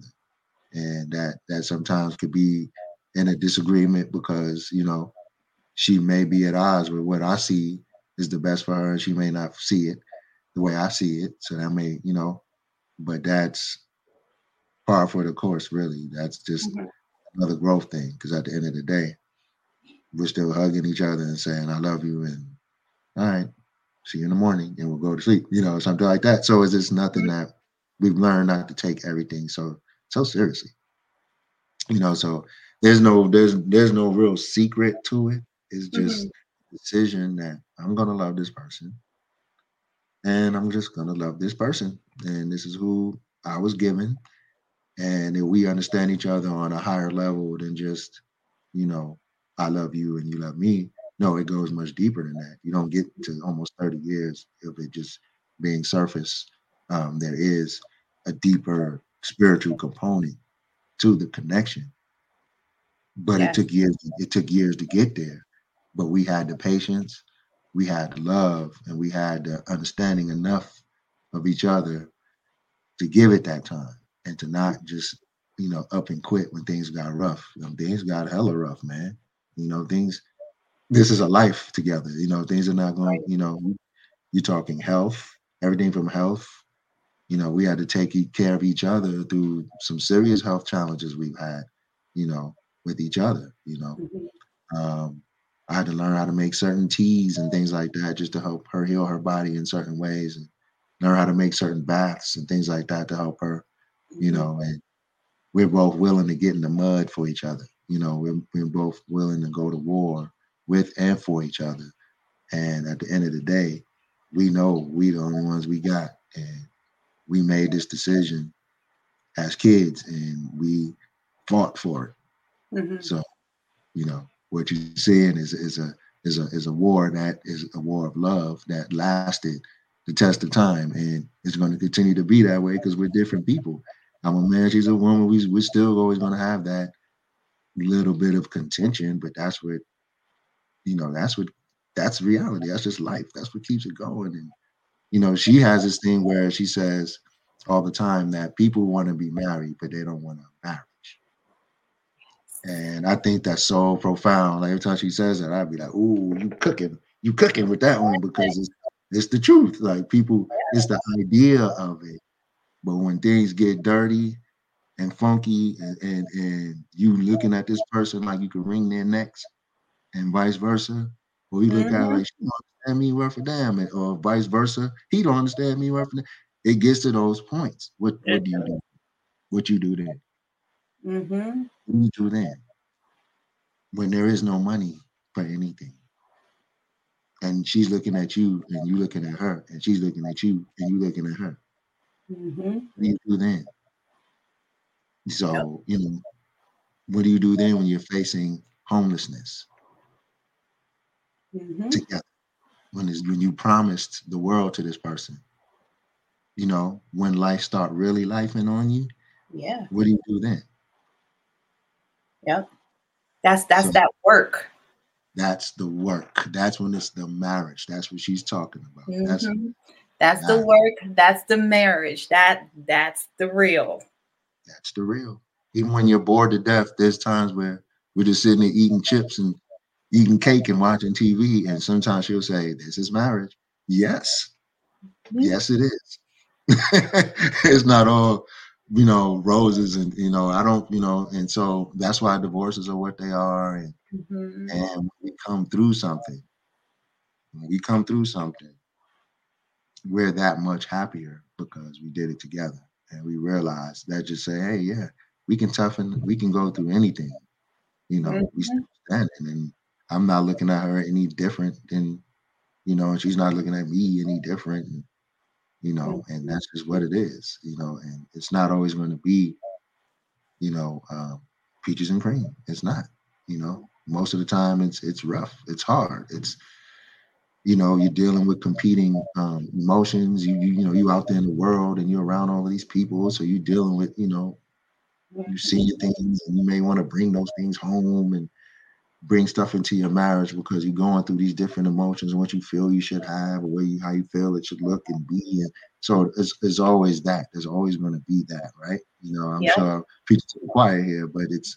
And that sometimes could be in a disagreement because, you know, she may be at odds with what I see is the best for her. She may not see it the way I see it. So that may, you know, but that's par for the course, really. That's just another growth thing. Because at the end of the day, we're still hugging each other and saying, I love you. And all right, see you in the morning, and we'll go to sleep, you know, something like that. So it's just nothing that we've learned not to take everything so seriously, you know, so there's no real secret to it. It's just a decision that I'm going to love this person, and I'm just going to love this person. And this is who I was given. And if we understand each other on a higher level than just, you know, I love you and you love me. No, it goes much deeper than that. You don't get to almost 30 years of it just being surface there is a deeper spiritual component to the connection. But yes. it took years to get there. But we had the patience, we had the love, and we had the understanding enough of each other to give it that time and to not just, up and quit when things got rough. Things got hella rough, man. This is a life together. Things are not going, you're talking health, everything from health. We had to take care of each other through some serious health challenges we've had, with each other, Mm-hmm. I had to learn how to make certain teas and things like that just to help her heal her body in certain ways, and learn how to make certain baths and things like that to help her, and we're both willing to get in the mud for each other. We're both willing to go to war with and for each other. And at the end of the day, we know we the only ones we got. And we made this decision as kids and we fought for it. Mm-hmm. So, what you're seeing is a war that is a war of love that lasted the test of time. And it's going to continue to be that way because we're different people. I'm a man, she's a woman. We're still always going to have that little bit of contention, but that's reality. That's just life. That's what keeps it going. And, she has this thing where she says all the time that people want to be married, but they don't want a marriage. And I think that's so profound. Like every time she says that, I'd be like, ooh, you cooking with that one, because it's the truth. Like people, it's the idea of it. But when things get dirty and funky and you looking at this person like you can wring their necks and vice versa, or you look at her like she don't understand me worth a damn, and, or vice versa, he don't understand me worth a damn. It gets to those points. What do you do? What you do then? Mm-hmm. What do you do then? When there is no money for anything. And she's looking at you and you looking at her, and she's looking at you and you looking at her. Mm-hmm. What do you do then? So, what do you do then when you're facing homelessness? Mm-hmm. Together, when you promised the world to this person, when life start really lifing on you, yeah. What do you do then? Yep, that's that work. That's the work. That's when it's the marriage. That's what she's talking about. Mm-hmm. That's the work. That's the marriage. That's the real. That's the real. Even when you're bored to death, there's times where we're just sitting there eating chips and eating cake and watching TV. And sometimes she'll say, this is marriage. Yes. Mm-hmm. Yes, it is. It's not all, roses and, and so that's why divorces are what they are. And, mm-hmm. and when we come through something, we're that much happier because we did it together and we realized that just say, hey, yeah, we can toughen, we can go through anything, mm-hmm. we still standing. And I'm not looking at her any different than, and she's not looking at me any different, and, mm-hmm. and that's just what it is, and it's not always going to be, peaches and cream. It's not, most of the time it's rough, it's hard, it's, you're dealing with competing emotions. You out there in the world and you're around all of these people. So you're dealing with, you see things and you may want to bring those things home and bring stuff into your marriage because you're going through these different emotions and what you feel you should have, or how you feel it should look and be. And so it's always that. There's always going to be that, right? I'm sure I'm preaching to the choir here, but it's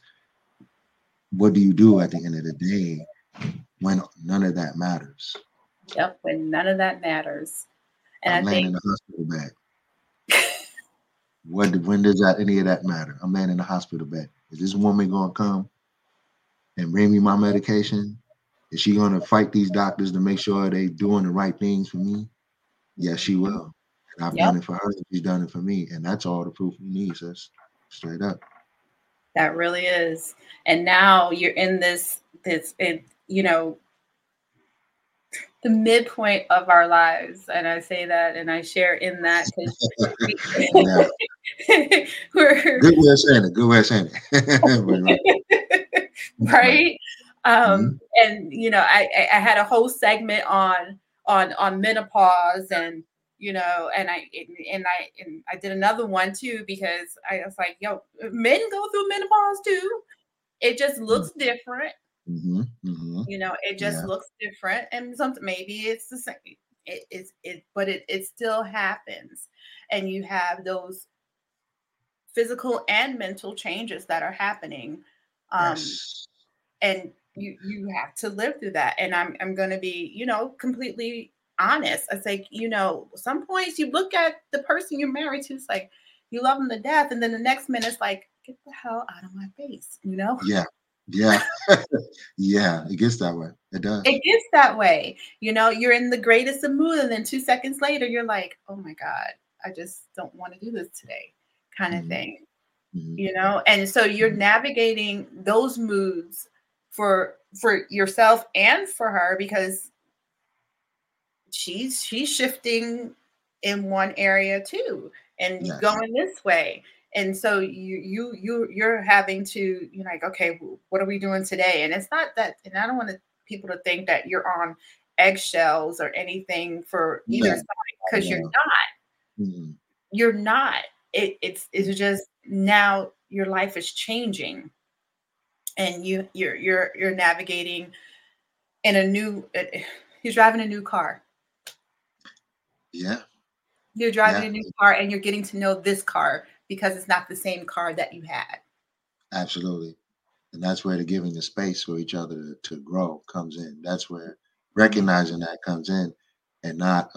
what do you do at the end of the day when none of that matters? Yep, when none of that matters. And I'm laying in the hospital bed. When does any of that matter? I'm laying in the hospital bed. Is this woman going to come and bring me my medication? Is she going to fight these doctors to make sure they're doing the right things for me? Yes, she will. And I've done it for her, and she's done it for me. And that's all the proof we need, sis. Straight up. That really is. And now you're in this the midpoint of our lives. And I say that and I share in that because good way of saying it. Right? And I had a whole segment on menopause and you know, and I did another one too, because I was like, yo, men go through menopause too. It just looks different. Mm-hmm. Mm-hmm. You know, it just looks different, and something, maybe it's the same. It still happens, and you have those physical and mental changes that are happening, and you have to live through that. And I'm going to be, you know, completely honest. It's like, you know, some points you look at the person you're married to, it's like you love them to death, and then the next minute it's like, get the hell out of my face, you know? Yeah. Yeah, it gets that way. It does. It gets that way. You know, you're in the greatest of mood, and then 2 seconds later, you're like, oh my God, I just don't want to do this today, kind of thing. Mm-hmm. You know, and so you're navigating those moods for yourself and for her, because she's shifting in one area too, and going this way. And so you're having to, you're like, okay, what are we doing today? And it's not that, and I don't want people to think that you're on eggshells or anything for either side, because you're not. Mm-hmm. You're not. It's just now your life is changing, and you're navigating in a new. You're driving a new car. Yeah. You're driving a new car, and you're getting to know this car, because it's not the same car that you had. Absolutely. And that's where the giving the space for each other to grow comes in. That's where recognizing that comes in, and not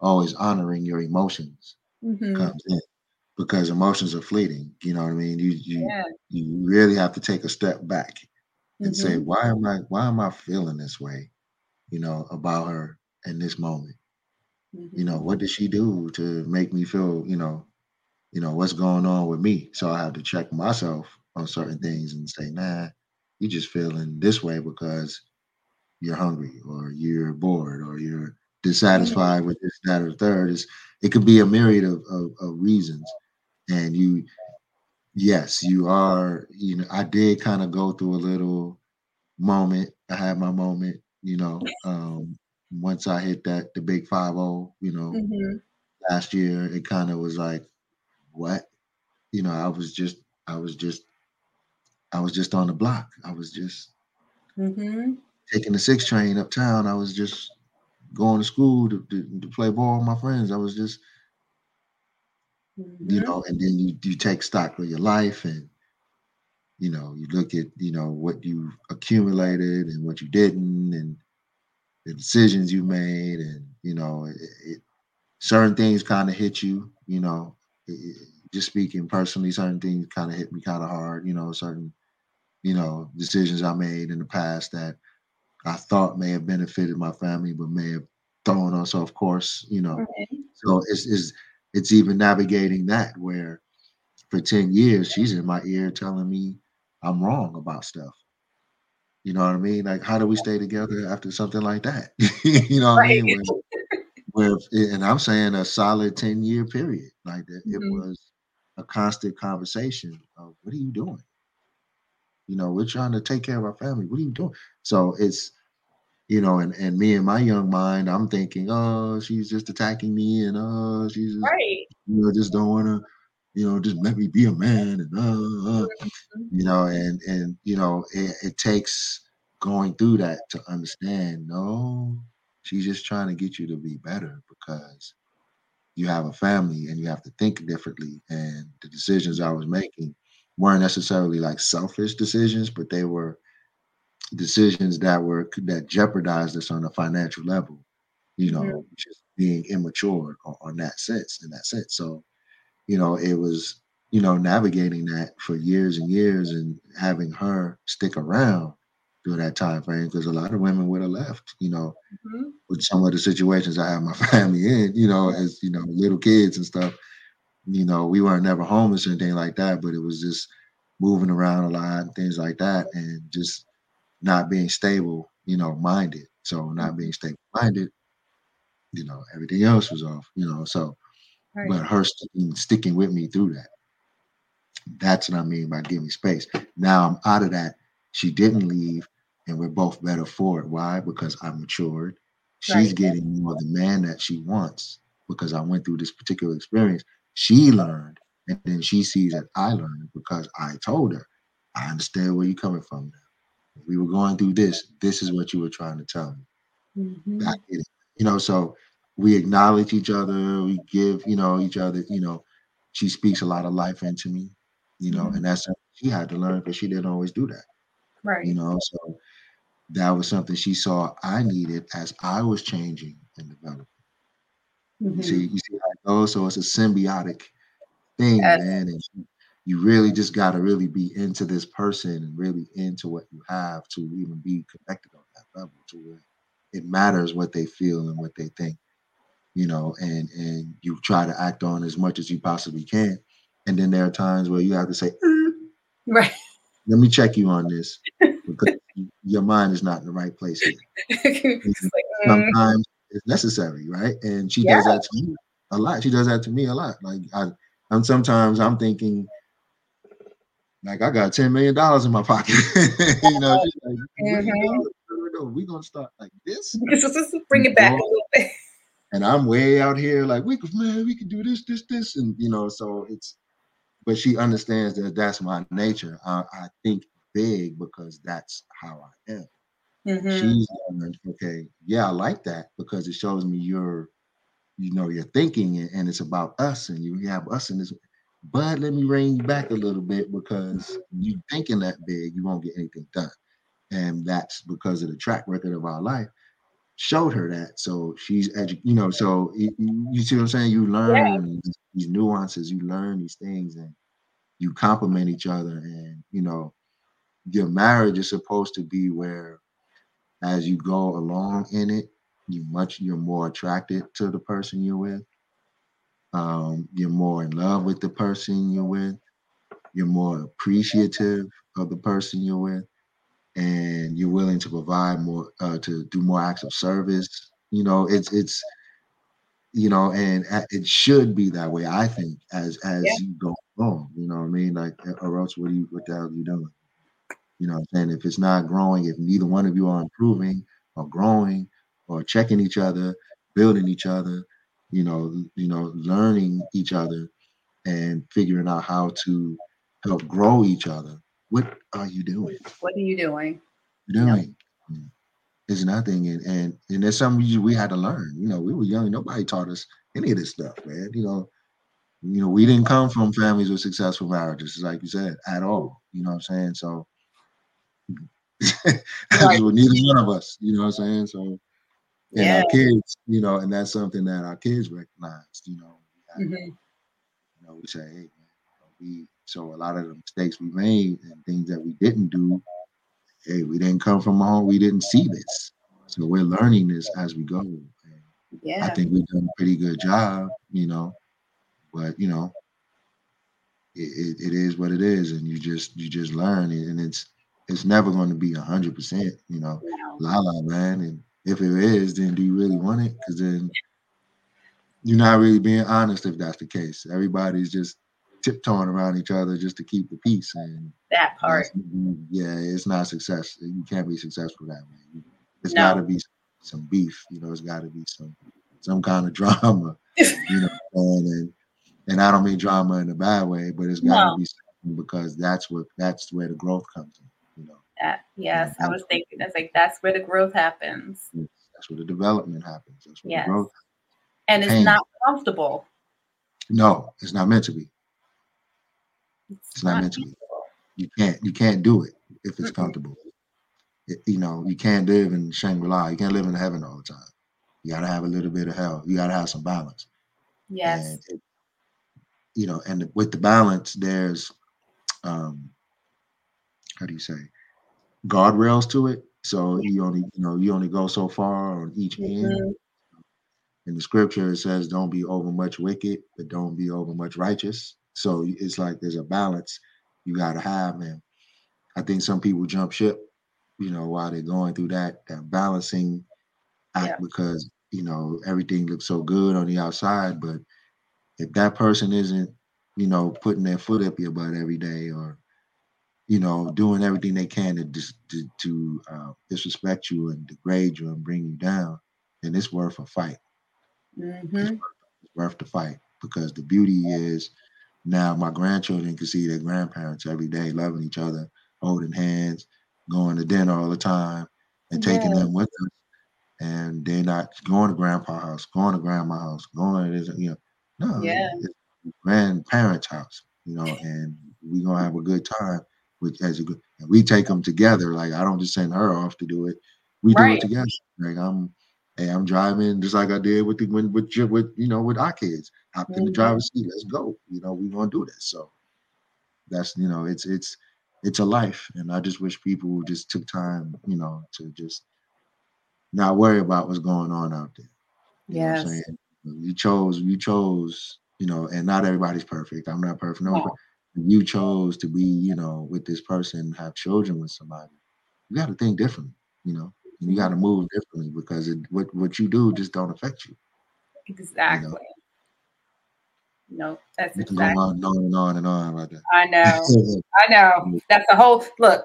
always honoring your emotions comes in, because emotions are fleeting. You know what I mean? You really have to take a step back and say, why am I feeling this way, you know, about her in this moment? Mm-hmm. You know, what did she do to make me feel, you know, what's going on with me? So I have to check myself on certain things and say, nah, you're just feeling this way because you're hungry, or you're bored, or you're dissatisfied with this, that, or third. It could be a myriad of reasons. And you are, you know, I did kind of go through a little moment. I had my moment, you know, once I hit the big 5-0, you know, last year, it kind of was like, what? You know, I was just on the block. I was just taking the 6 train uptown. I was just going to school to play ball with my friends. I was just, you know, and then you take stock of your life, and, you know, you look at, you know, what you accumulated and what you didn't, and the decisions you made, and, you know, certain things kind of hit you, you know. Just speaking personally, certain things kind of hit me kind of hard, you know, certain, you know, decisions I made in the past that I thought may have benefited my family, but may have thrown us off course, you know. Okay. So it's even navigating that, where for 10 years, she's in my ear telling me I'm wrong about stuff. You know what I mean? Like, how do we stay together after something like that? You know what I mean? And I'm saying a solid 10-year period. Like that, it was a constant conversation of, what are you doing? You know, we're trying to take care of our family. What are you doing? So it's, you know, and me in my young mind, I'm thinking, oh, she's just attacking me, and oh, she's just, you know, just don't want to, you know, just let me be a man, and you know, and you know, it takes going through that to understand, no. She's just trying to get you to be better, because you have a family and you have to think differently. And the decisions I was making weren't necessarily like selfish decisions, but they were decisions that jeopardized us on a financial level, you know, just being immature on that sense, in that sense. So, you know, it was, you know, navigating that for years and years, and having her stick around through that time frame, because a lot of women would have left, you know, with some of the situations I had my family in, you know, as, you know, little kids and stuff. You know, we weren't never homeless or anything like that, but it was just moving around a lot and things like that, and just not being stable, you know, minded. So not being stable minded, you know, everything else was off, you know. So, but her sticking with me through that, that's what I mean by giving space. Now I'm out of that. She didn't leave, and we're both better for it. Why? Because I matured, She's getting more the man that she wants because I went through this particular experience. She learned, and then she sees that I learned because I told her, I understand where you're coming from now. We were going through this. This is what you were trying to tell me. Mm-hmm. I get it. You know, so we acknowledge each other. We give, you know, each other, you know, she speaks a lot of life into me, you know, mm-hmm. and that's something she had to learn because she didn't always do that. Right. You know, so that was something she saw I needed as I was changing and developing. Mm-hmm. You see how it goes? So it's a symbiotic thing, man. And you really just got to really be into this person and really into what you have to even be connected on that level to where it matters what they feel and what they think, you know, and you try to act on as much as you possibly can. And then there are times where you have to say, right. Let me check you on this because your mind is not in the right place here. Sometimes it's necessary, right? And she does that to me a lot. She does that to me a lot. Like I'm sometimes I'm thinking, like I got $10 million in my pocket. You know, she's like, we're gonna start like this. Let's bring it back a little bit. And I'm way out here, like we can do this, and you know, so it's. But she understands that that's my nature. I think big because that's how I am. Mm-hmm. She's learned, okay, I like that because it shows me your thinking and it's about us and you have us in this. But let me rein you back a little bit because you thinking that big, you won't get anything done. And that's because of the track record of our life. Showed her that. So she's so you see what I'm saying? You learn these nuances, you learn these things and you complement each other. And, you know, your marriage is supposed to be where as you go along in it, you're more attracted to the person you're with. You're more in love with the person you're with. You're more appreciative of the person you're with. And you're willing to provide more, to do more acts of service. You know, it's, you know, and it should be that way. I think as you go along, you know what I mean? Like, or else what the hell are you doing? You know what I'm saying? If it's not growing, if neither one of you are improving or growing or checking each other, building each other, you know, learning each other and figuring out how to help grow each other. What are you doing? What are you doing? It's nothing. And there's something we had to learn. You know, we were young. Nobody taught us any of this stuff, man. You know, we didn't come from families with successful marriages, like you said, at all. You know what I'm saying? So neither one of us, you know what I'm saying? So and our kids, you know, and that's something that our kids recognized, you know. We say, hey, man, so a lot of the mistakes we made and things that we didn't do, hey, we didn't come from home. We didn't see this. So we're learning this as we go. And I think we've done a pretty good job, you know, but, you know, it is what it is. And you just learn it. And it's never going to be 100%, you know, man. And if it is, then do you really want it? Because then you're not really being honest if that's the case. Everybody's just tiptoeing around each other just to keep the peace, and that part, it's not success. You can't be successful that way. It's got to be some beef, you know. It's got to be some kind of drama, you know. And I don't mean drama in a bad way, but it's got to be something because that's where the growth comes in, you know. You know, I was thinking that's like that's where the growth happens. That's where the development happens. That's where the growth. And it's not comfortable. No, it's not meant to be. It's not meant to be. You can't do it if it's comfortable. You know, you can't live in Shangri-La. You can't live in heaven all the time. You got to have a little bit of hell. You got to have some balance. Yes. And with the balance, there's, guardrails to it. So you only go so far on each end. In the scripture, it says, don't be over much wicked, but don't be over much righteous. So it's like there's a balance you got to have. And I think some people jump ship, you know, while they're going through that balancing act because, you know, everything looks so good on the outside. But if that person isn't, you know, putting their foot up your butt every day or, you know, doing everything they can to disrespect you and degrade you and bring you down, and it's worth a fight. Mm-hmm. It's worth the fight, because the beauty is now my grandchildren can see their grandparents every day loving each other, holding hands, going to dinner all the time, and taking them with them. And they're not going to grandpa's house, going to grandma's house, going to this, you know, no, it's grandparents' house, you know, and we're going to have a good time. Which as you, and we take them together. Like, I don't just send her off to do it. We do it together. Like, I'm driving just like I did with our kids. Hopped in the driver's seat. Let's go. You know, we're gonna do this. So that's, you know, it's a life, and I just wish people just took time, you know, to just not worry about what's going on out there. You know what I'm saying? You chose, you know, and not everybody's perfect. I'm not perfect. No. You chose to be, you know, with this person, have children with somebody. You got to think differently, you know, and you got to move differently, because what you do just don't affect you. Exactly. You know? No, that's exactly. It can go on and on like that. I know. That's a whole look.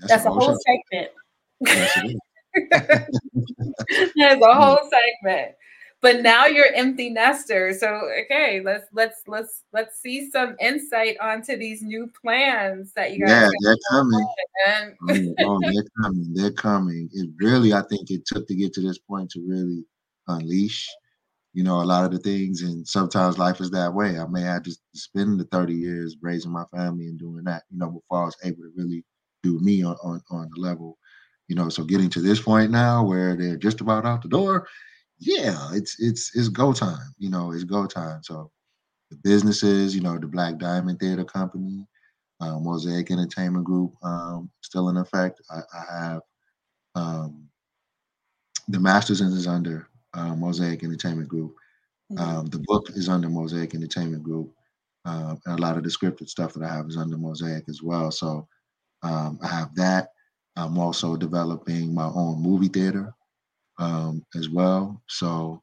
That's a whole segment. That's a whole segment. But now you're empty nester. So, okay, let's see some insight onto these new plans that you guys have. Yeah, they're coming. They're coming. It really, I think it took to get to this point to really unleash, you know, a lot of the things. And sometimes life is that way. I may have just spend the 30 years raising my family and doing that, you know, before I was able to really do me on the level, you know. So getting to this point now where they're just about out the door, yeah, it's go time, you know, it's go time. So the businesses, you know, the Black Diamond Theater Company, Mosaic Entertainment Group, still in effect. I have The Mastersons is under Mosaic Entertainment Group. The book is under Mosaic Entertainment Group. And a lot of the scripted stuff that I have is under Mosaic as well. So I have that. I'm also developing my own movie theater. As well. So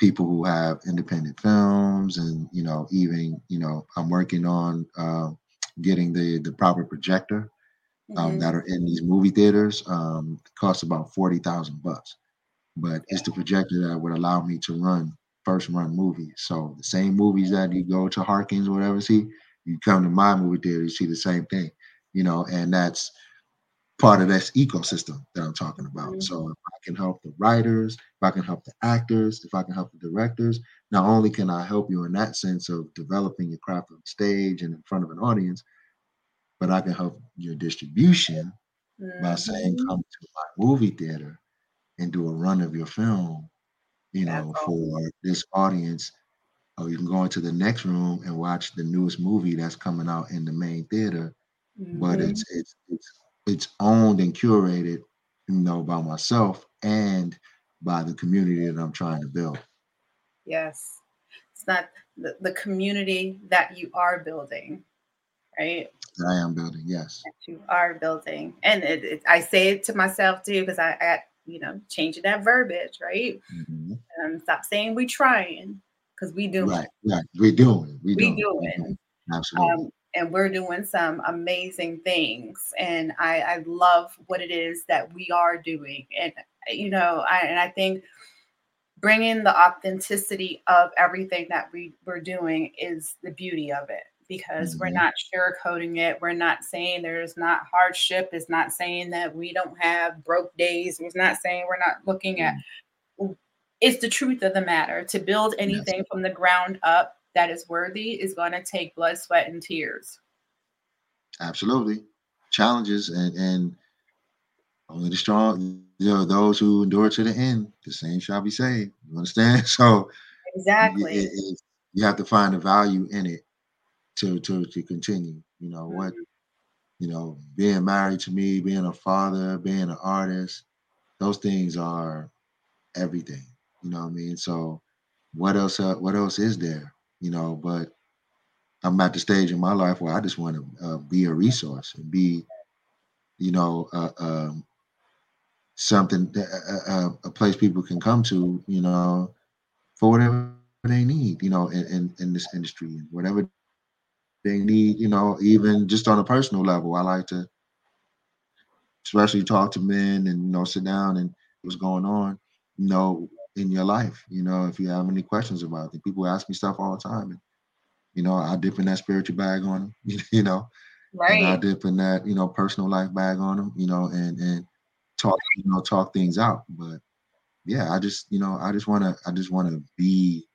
people who have independent films, and, you know, even, you know, I'm working on getting the proper projector that are in these movie theaters. It costs about $40,000, but it's the projector that would allow me to run movies. So the same movies that you go to Harkins or whatever, see, you come to my movie theater, you see the same thing, you know, and that's part of this ecosystem that I'm talking about. Mm-hmm. So if I can help the writers, if I can help the actors, if I can help the directors, not only can I help you in that sense of developing your craft on stage and in front of an audience, but I can help your distribution by saying, come to my movie theater and do a run of your film, you know, for this audience. Or you can go into the next room and watch the newest movie that's coming out in the main theater, but it's owned and curated, you know, by myself and by the community that I'm trying to build. Yes. It's not the community that you are building, right? That I am building, yes. That you are building. And I say it to myself too, because I you know, changing that verbiage, right? Mm-hmm. Stop saying we trying, because we doing. Right. We doing. Absolutely. And we're doing some amazing things. And I love what it is that we are doing. And, you know, I think bringing the authenticity of everything that we're doing is the beauty of it, because we're not sugarcoating it. We're not saying there's not hardship. It's not saying that we don't have broke days. It's not saying we're not looking at, it's the truth of the matter. To build anything from the ground up that is worthy is going to take blood, sweat, and tears. Absolutely. Challenges, and only the strong, you know, those who endure to the end, the same shall be saved. You understand? So exactly, you have to find the value in it to continue. You know what? You know, being married to me, being a father, being an artist, those things are everything. You know what I mean? So what else is there? You know, but I'm at the stage in my life where I just want to be a resource and be, you know, something, a place people can come to, you know, for whatever they need, you know, in this industry, whatever they need, you know, even just on a personal level. I like to especially talk to men and, you know, sit down and what's going on. know in your life, you know, if you have any questions about it. People ask me stuff all the time. And, you know, I dip in that spiritual bag on them, you know. Right. And I dip in that, you know, personal life bag on them, you know, and talk, you know, talk things out. But yeah, I just, you know, I just wanna be,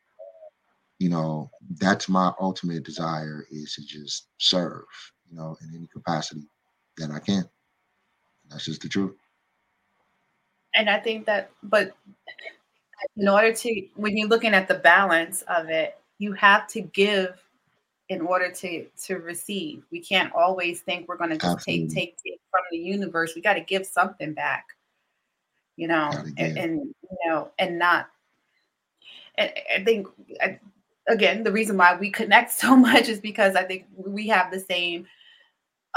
you know, that's my ultimate desire, is to just serve, you know, in any capacity that I can. And that's just the truth. And I think that, but in order to, when you're looking at the balance of it, you have to give in order to receive. We can't always think we're going to just take from the universe. We got to give something back, you know, and you know, and not. And I think, again, the reason why we connect so much is because I think we have the same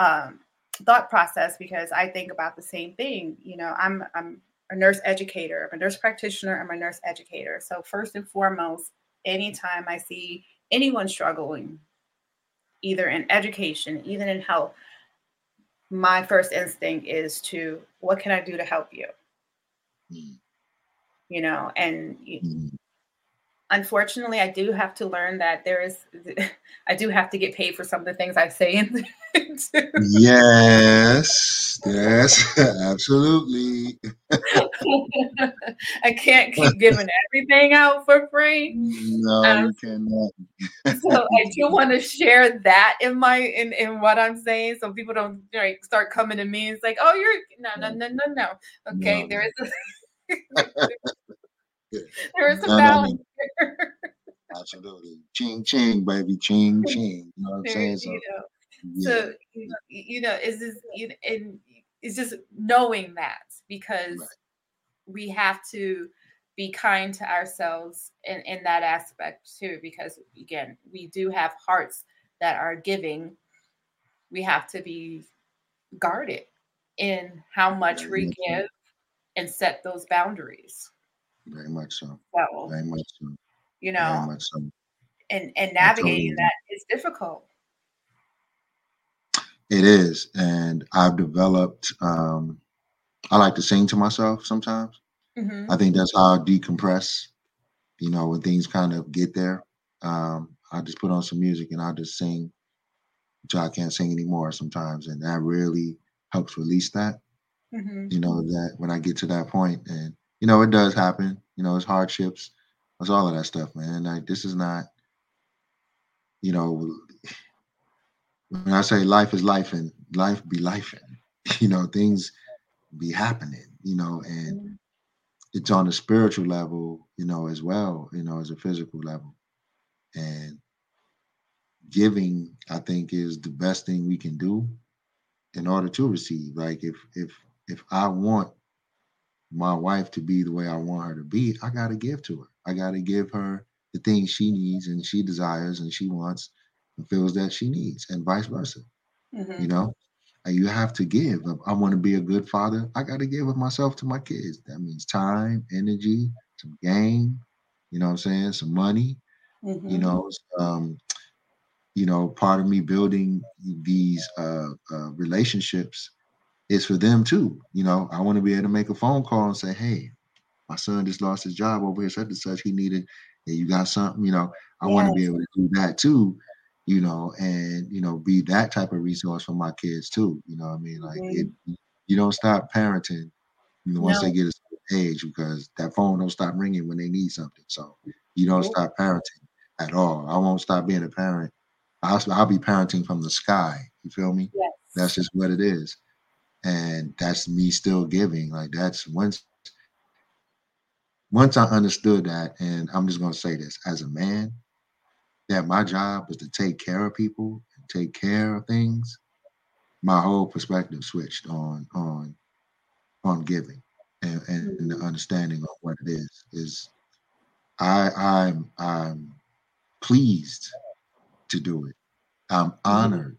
thought process, because I think about the same thing. You know, I'm a nurse educator, I'm a nurse practitioner, I'm a nurse educator. So first and foremost, anytime I see anyone struggling, either in education, even in health, my first instinct is to, what can I do to help you? You know, and unfortunately, I do have to learn that I do have to get paid for some of the things I say. Yes, absolutely. I can't keep giving everything out for free. No, you cannot. So I do want to share that in my in what I'm saying, so people don't start coming to me. It's like, oh, you're no. Okay, no. There is a there is a balance. No. Absolutely. Ching, ching, baby. Ching, ching. You know what I'm saying? So, it's just, it's just knowing that, because we have to be kind to ourselves in that aspect too, because again, we do have hearts that are giving. We have to be guarded in how much we give and set those boundaries. Very much so. Very much so. You know, much so. And navigating that is difficult. It is. And I've developed, I like to sing to myself sometimes. Mm-hmm. I think that's how I decompress, you know, when things kind of get there. I just put on some music and I just sing until I can't sing anymore sometimes. And that really helps release that, you know, that when I get to that point. And you know, it does happen. You know, it's hardships. It's all of that stuff, man. Like, this is not, you know, when I say life is life and life be life, and, you know, things be happening, you know, and it's on a spiritual level, you know, as well, you know, as a physical level. And giving, I think, is the best thing we can do in order to receive. Like, if I want my wife to be the way I want her to be, I got to give to her. I got to give her the things she needs and she desires and she wants and feels that she needs, and vice versa. You know, and you have to give. I want to be a good father. I got to give of myself to my kids. That means time, energy, some game, you know what I'm saying? Some money, you know, you know, part of me building these relationships is for them too. You know, I want to be able to make a phone call and say, hey, my son just lost his job over here, such and such. He needed, and you got something, you know, I want to be able to do that too, you know, and, you know, be that type of resource for my kids too. You know what I mean? Like, you don't stop parenting, you know, once they get a certain age, because that phone don't stop ringing when they need something. So you don't stop parenting at all. I won't stop being a parent. I'll be parenting from the sky. You feel me? Yes. That's just what it is. And that's me still giving. Like, that's once I understood that, and I'm just gonna say this as a man, that my job was to take care of people and take care of things, my whole perspective switched on giving and the understanding of what it is I'm pleased to do it. I'm honored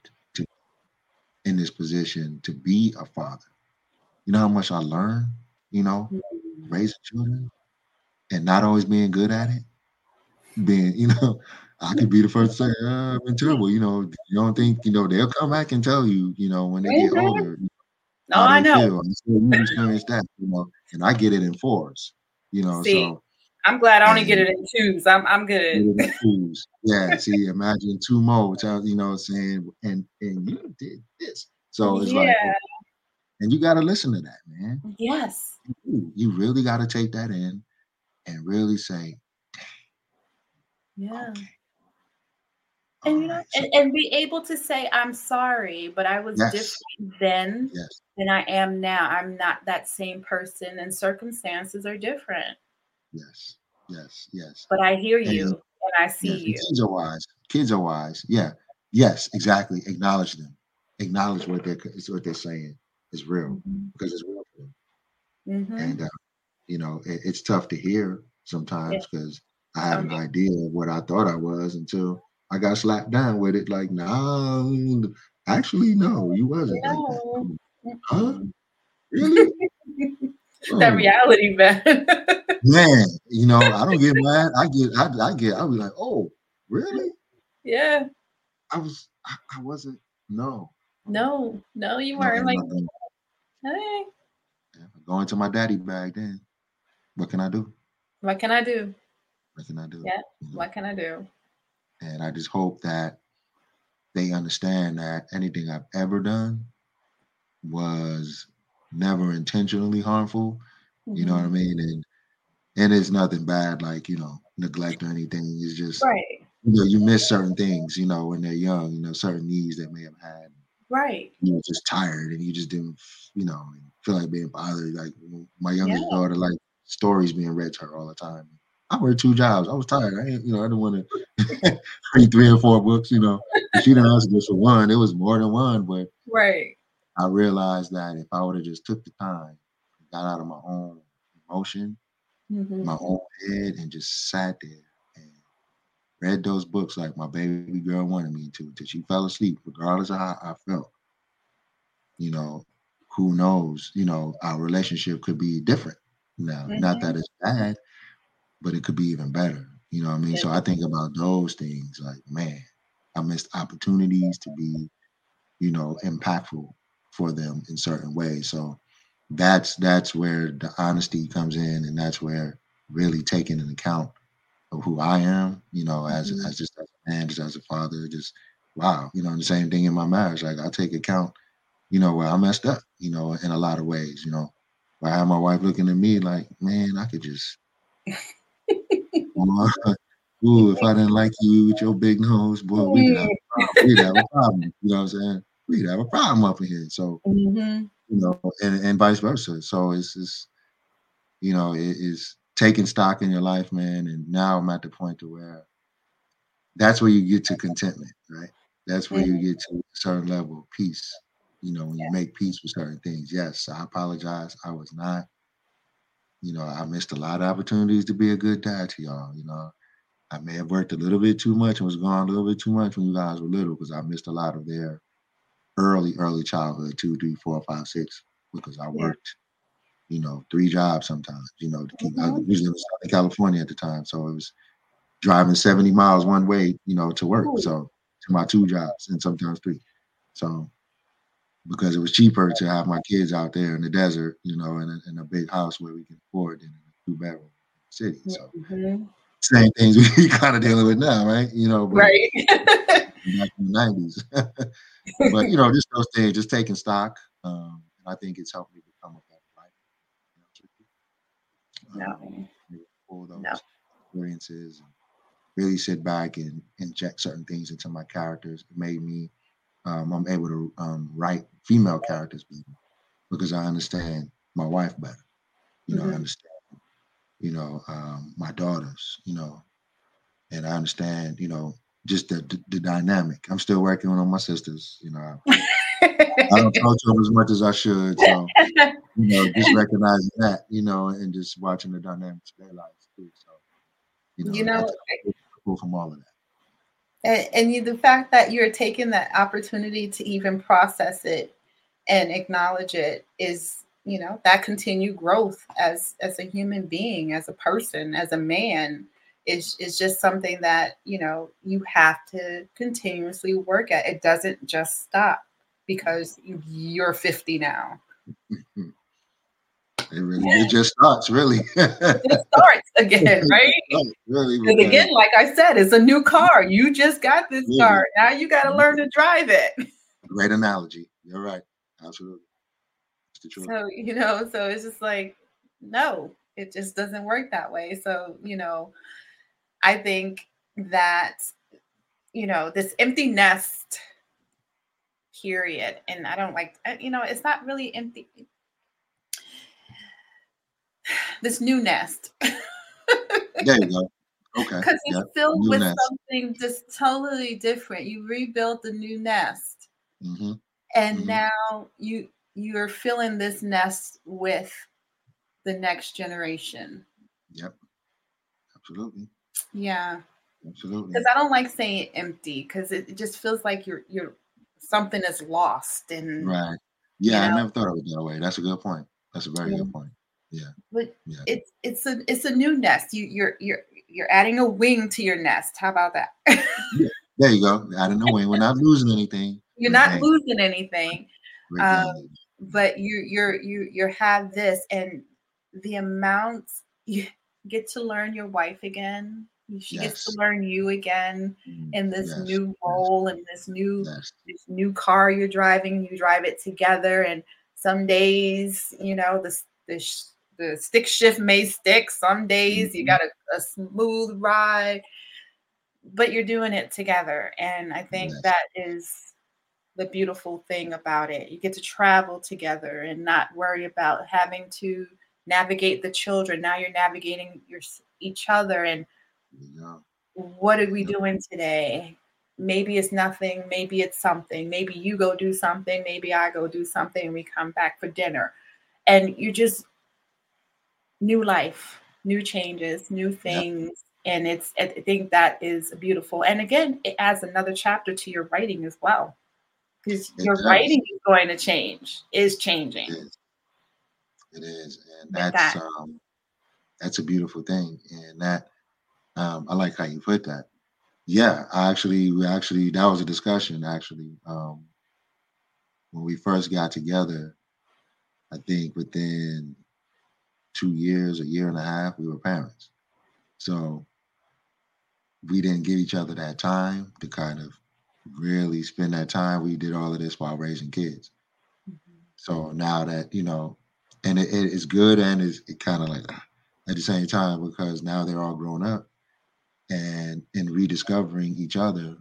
in this position to be a father. You know how much I learned, you know, raising children and not always being good at it. Being, you know, I could be the first to say, I've been terrible. You know, you don't think, you know, they'll come back and tell you, you know, when they get older. No, I know. I experienced that, you know, and I get it in fours. You know, see, so I'm glad I only get it in twos. I'm good. Yeah, see, imagine two more, which I was, you know what I'm saying, and you did this. So it's like, and you gotta listen to that, man. Yes. You really gotta take that in and really say, dang. Yeah. Okay. And you know, and be able to say, I'm sorry, but I was different then than I am now. I'm not that same person, and circumstances are different. Yes. But I hear you and I see you. And kids are wise. Yeah. Yes, exactly. Acknowledge them. Acknowledge what they're saying is real, mm-hmm. because it's real for them. Mm-hmm. And, you know, it's tough to hear sometimes because I had an idea of what I thought I was until I got slapped down with it. Like, no, actually, no, you wasn't. No. Like, huh? Really? That reality, man. Man, you know, I don't get mad. I'll be like, oh, really? Yeah. I wasn't. No, you weren't. Like, hey. Yeah, going to my daddy bag then. What can I do? Yeah. Mm-hmm. What can I do? And I just hope that they understand that anything I've ever done was never intentionally harmful. Mm-hmm. You know what I mean? And it's nothing bad, like, you know, neglect or anything. It's just, you know, you miss certain things, you know, when they're young, you know, certain needs they may have had. Right. You know, just tired and you just didn't, you know, feel like being bothered. Like my youngest daughter, like stories being read to her all the time. I worked two jobs. I was tired. I didn't want to read 3 or 4 books, you know. If she didn't ask just for one. It was more than one, but I realized that if I would have just took the time, got out of my own emotion, mm-hmm. my own head, and just sat there and read those books like my baby girl wanted me to, till she fell asleep, regardless of how I felt. You know, who knows? You know, our relationship could be different now. Mm-hmm. Not that it's bad, but it could be even better. You know what I mean? Yeah. So I think about those things like, man, I missed opportunities to be, you know, impactful for them in certain ways. So that's where the honesty comes in, and that's where really taking an account of who I am, you know, as just as a man, just as a father, just wow, you know, and the same thing in my marriage. Like I take account, you know, where I messed up, you know, in a lot of ways, you know. I have my wife looking at me like, man, I could just ooh, if I didn't like you with your big nose, boy, we'd have a problem. You know what I'm saying? We'd have a problem up in here. So, mm-hmm. you know, and vice versa. So it's just, you know, it's taking stock in your life, man. And now I'm at the point to where that's where you get to contentment, right? That's where you get to a certain level of peace. You know, when you make peace with certain things. Yes, I apologize. I was not. You know, I missed a lot of opportunities to be a good dad to y'all. You know, I may have worked a little bit too much and was gone a little bit too much when you guys were little, because I missed a lot of their early childhood, 2, 3, 4, 5, 6, because I worked, you know, 3 jobs sometimes, you know, to keep, I usually was in California at the time. So it was driving 70 miles one way, you know, to work. So to my 2 jobs and sometimes 3. So because it was cheaper to have my kids out there in the desert, you know, in a big house where we can afford than in a 2-bedroom city. So same things we kind of dealing with now, right? You know, but back in the 90s. But, you know, just those things, just taking stock. And I think it's helped me become a better life. All those experiences, and really sit back and inject certain things into my characters. It made me, I'm able to write female characters better because I understand my wife better. You know, I understand, you know, my daughters, you know, and I understand, you know, just the dynamic. I'm still working on my sisters, you know. I don't talk to them as much as I should. So, you know, just recognizing that, you know, and just watching the dynamics of their lives too. So, you know it's cool from all of that. And the fact that you're taking that opportunity to even process it and acknowledge it is, you know, that continued growth as a human being, as a person, as a man is just something that, you know, you have to continuously work at. It doesn't just stop because you're 50 now. It just starts, really. It starts again, right? Because again, like I said, it's a new car. You just got this car. Now you got to learn to drive it. Great analogy. You're right. Absolutely. So, so it's just like, no, it just doesn't work that way. So, I think that, this empty nest period, and I don't like, it's not really empty. This new nest. There you go. Okay. Because it's filled new with nest. Something just totally different. You rebuild the new nest. Mm-hmm. And now you're filling this nest with the next generation. Yep. Absolutely. Yeah. Absolutely. Because I don't like saying empty, because it just feels like you're something is lost. And right. Yeah, I never thought of it that way. That's a good point. That's a very good point. Yeah. But it's a new nest. You're adding a wing to your nest. How about that? Yeah. There you go. Adding a wing. We're not losing anything. You're not losing anything. But you have this, and the amount you get to learn your wife again. She gets to learn you again in this new role and this new car you're driving. You drive it together, and some days, the stick shift may stick. Some days you got a smooth ride, but you're doing it together. And I think that is the beautiful thing about it. You get to travel together and not worry about having to navigate the children. Now you're navigating each other. And what are we doing today? Maybe it's nothing. Maybe it's something. Maybe you go do something. Maybe I go do something. And we come back for dinner. And you just, new life, new changes, new things. And I think that is beautiful. And again, it adds another chapter to your writing as well. Because your writing is going to change, is changing. It is. And that's a beautiful thing. And that, I like how you put that. Yeah, we that was a discussion, actually. When we first got together, I think within 2 years, a year and a half, we were parents. So we didn't give each other that time to kind of really spend that time. We did all of this while raising kids. Mm-hmm. So now that, and it is good, and it kind of like at the same time, because now they're all grown up and in rediscovering each other.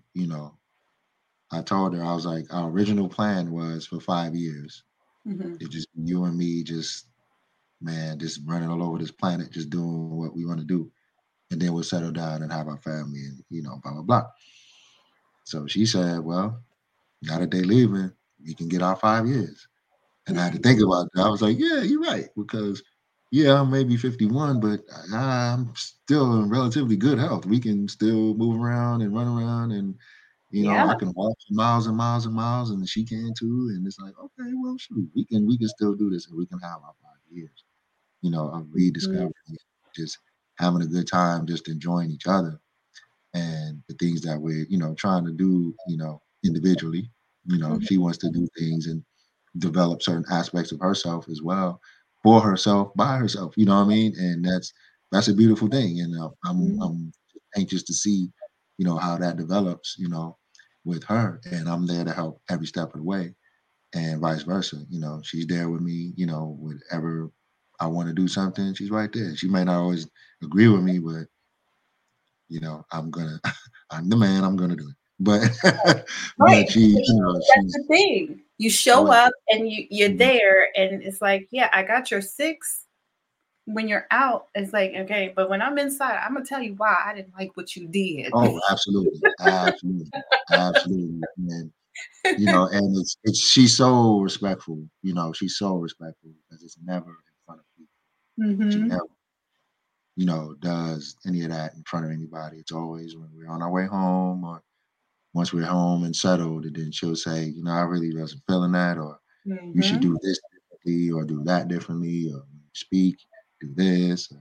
I told her, I was like, our original plan was for 5 years. Mm-hmm. It's just you and me, just running all over this planet, just doing what we want to do. And then we'll settle down and have our family and, blah, blah, blah. So she said, well, now that they leaving, we can get our 5 years. And I had to think about that. I was like, yeah, you're right. Because, I'm maybe 51, but I'm still in relatively good health. We can still move around and run around. And, I can walk miles and miles and miles, and she can too. And it's like, okay, well, shoot, we can still do this, and we can have our 5 years, of rediscovering, just having a good time, just enjoying each other. And the things that we're, trying to do, individually, she wants to do things and develop certain aspects of herself as well, for herself, by herself, you know what I mean? And that's a beautiful thing. And I'm anxious to see, how that develops, with her. And I'm there to help every step of the way, and vice versa. She's there with me, whenever I want to do something, she's right there. She may not always agree with me, but I'm the man, I'm gonna do it. But right. That's the thing. You show up and you're there, and it's like, I got your 6 when you're out. It's like, okay, but when I'm inside, I'm gonna tell you why I didn't like what you did. Oh, absolutely. Absolutely. And and she's so respectful, she's so respectful, because it's never in front of people. Mm-hmm. She never does any of that in front of anybody. It's always when we're on our way home, or once we're home and settled, and then she'll say, I really wasn't feeling that, or you should do this differently, or do that differently, or speak, do this.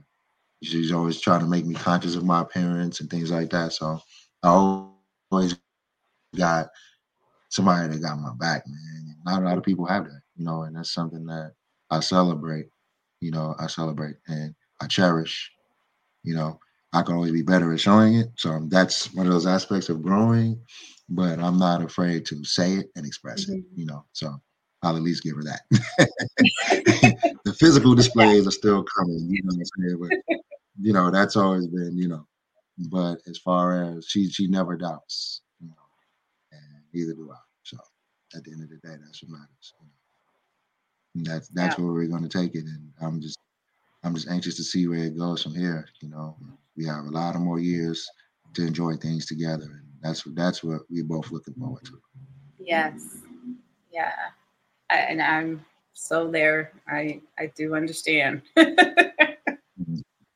She's always trying to make me conscious of my appearance and things like that. So I always got somebody that got my back, man. Not a lot of people have that, and that's something that I celebrate. you know, I celebrate and I cherish. You know, I can always be better at showing it. So that's one of those aspects of growing, but I'm not afraid to say it and express it, you know, so I'll at least give her that. The physical displays are still coming, you know what I'm saying? But, you know, that's always been, you know, but as far as she never doubts, you know, and neither do I. So at the end of the day, that's what matters. And that's where we're going to take it. And I'm just anxious to see where it goes from here. You know, we have a lot of more years to enjoy things together. And that's what we're both looking forward to. Yes. Yeah. And I'm so there. I do understand.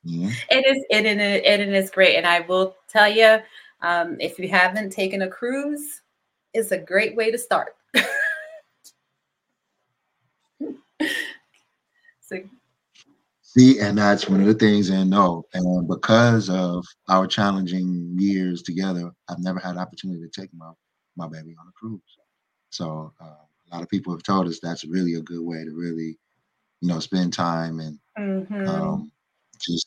Yeah. It is great. And I will tell you, if you haven't taken a cruise, it's a great way to start. So, see, and that's one of the things, and because of our challenging years together, I've never had an opportunity to take my baby on a cruise. So a lot of people have told us that's really a good way to really, you know, spend time and just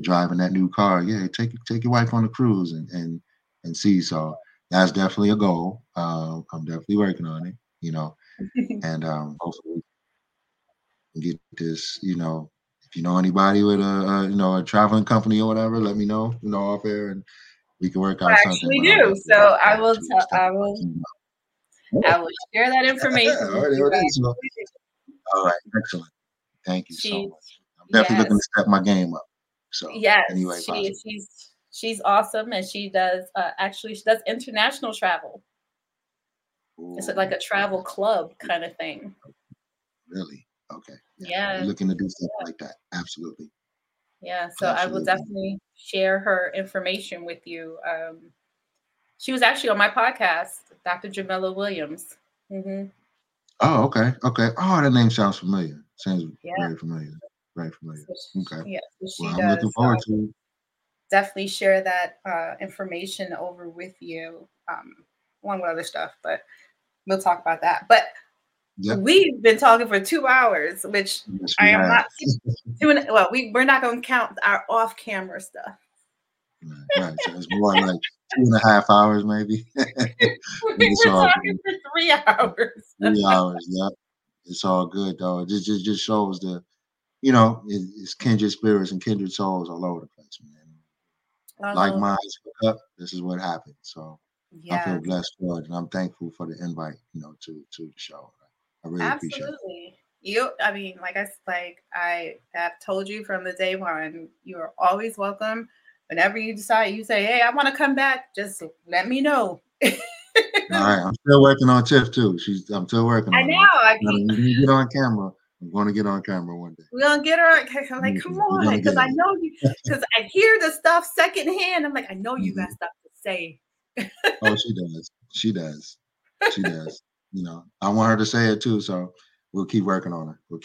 driving that new car. Yeah, take your wife on a cruise and see. So that's definitely a goal. I'm definitely working on it, you know, and hopefully get this, you know. If you know anybody with a traveling company or whatever, let me know, you know, off air, and we can work out something. I actually do. So I will share that information. Yeah, all right, excellent. Thank you so much. I'm definitely looking to step my game up. So yes, anyway, she's awesome, and she does she does international travel. Ooh. It's like a travel club kind of thing. Really? Okay. Yeah. We're looking to do stuff like that. Absolutely. Yeah. So absolutely. I will definitely share her information with you. She was actually on my podcast, Dr. Jamila Williams. Mm-hmm. Oh, okay. Okay. Oh, that name sounds familiar. Very familiar. Very familiar. Okay. Yeah, so I'm looking forward to it. Definitely share that information over with you. Along with other stuff, but we'll talk about that. But yep. We've been talking for 2 hours, which I am not doing. Well, we're not going to count our off-camera stuff. Right. So it's more like 2.5 hours, maybe. We're talking for 3 hours. 3 hours, yeah. It's all good, though. It just shows the, you know, it's kindred spirits and kindred souls all over the place, man. Like minds hook up. This is what happened. So I feel blessed for it, and I'm thankful for the invite, you know, to the show. I really absolutely. You, I mean, like I have told you from the day one, you are always welcome. Whenever you decide, you say, "Hey, I want to come back." Just let me know. All right, I'm still working on Tiff too. I'm still working. I on know. I mean, get on camera. I'm going to get on camera one day. We're gonna get her. I'm like, come on, because I know you. Because I hear the stuff secondhand. I'm like, I know you got stuff to say. Oh, she does. She does. She does. You know, I want her to say it too, so we'll keep working on her. We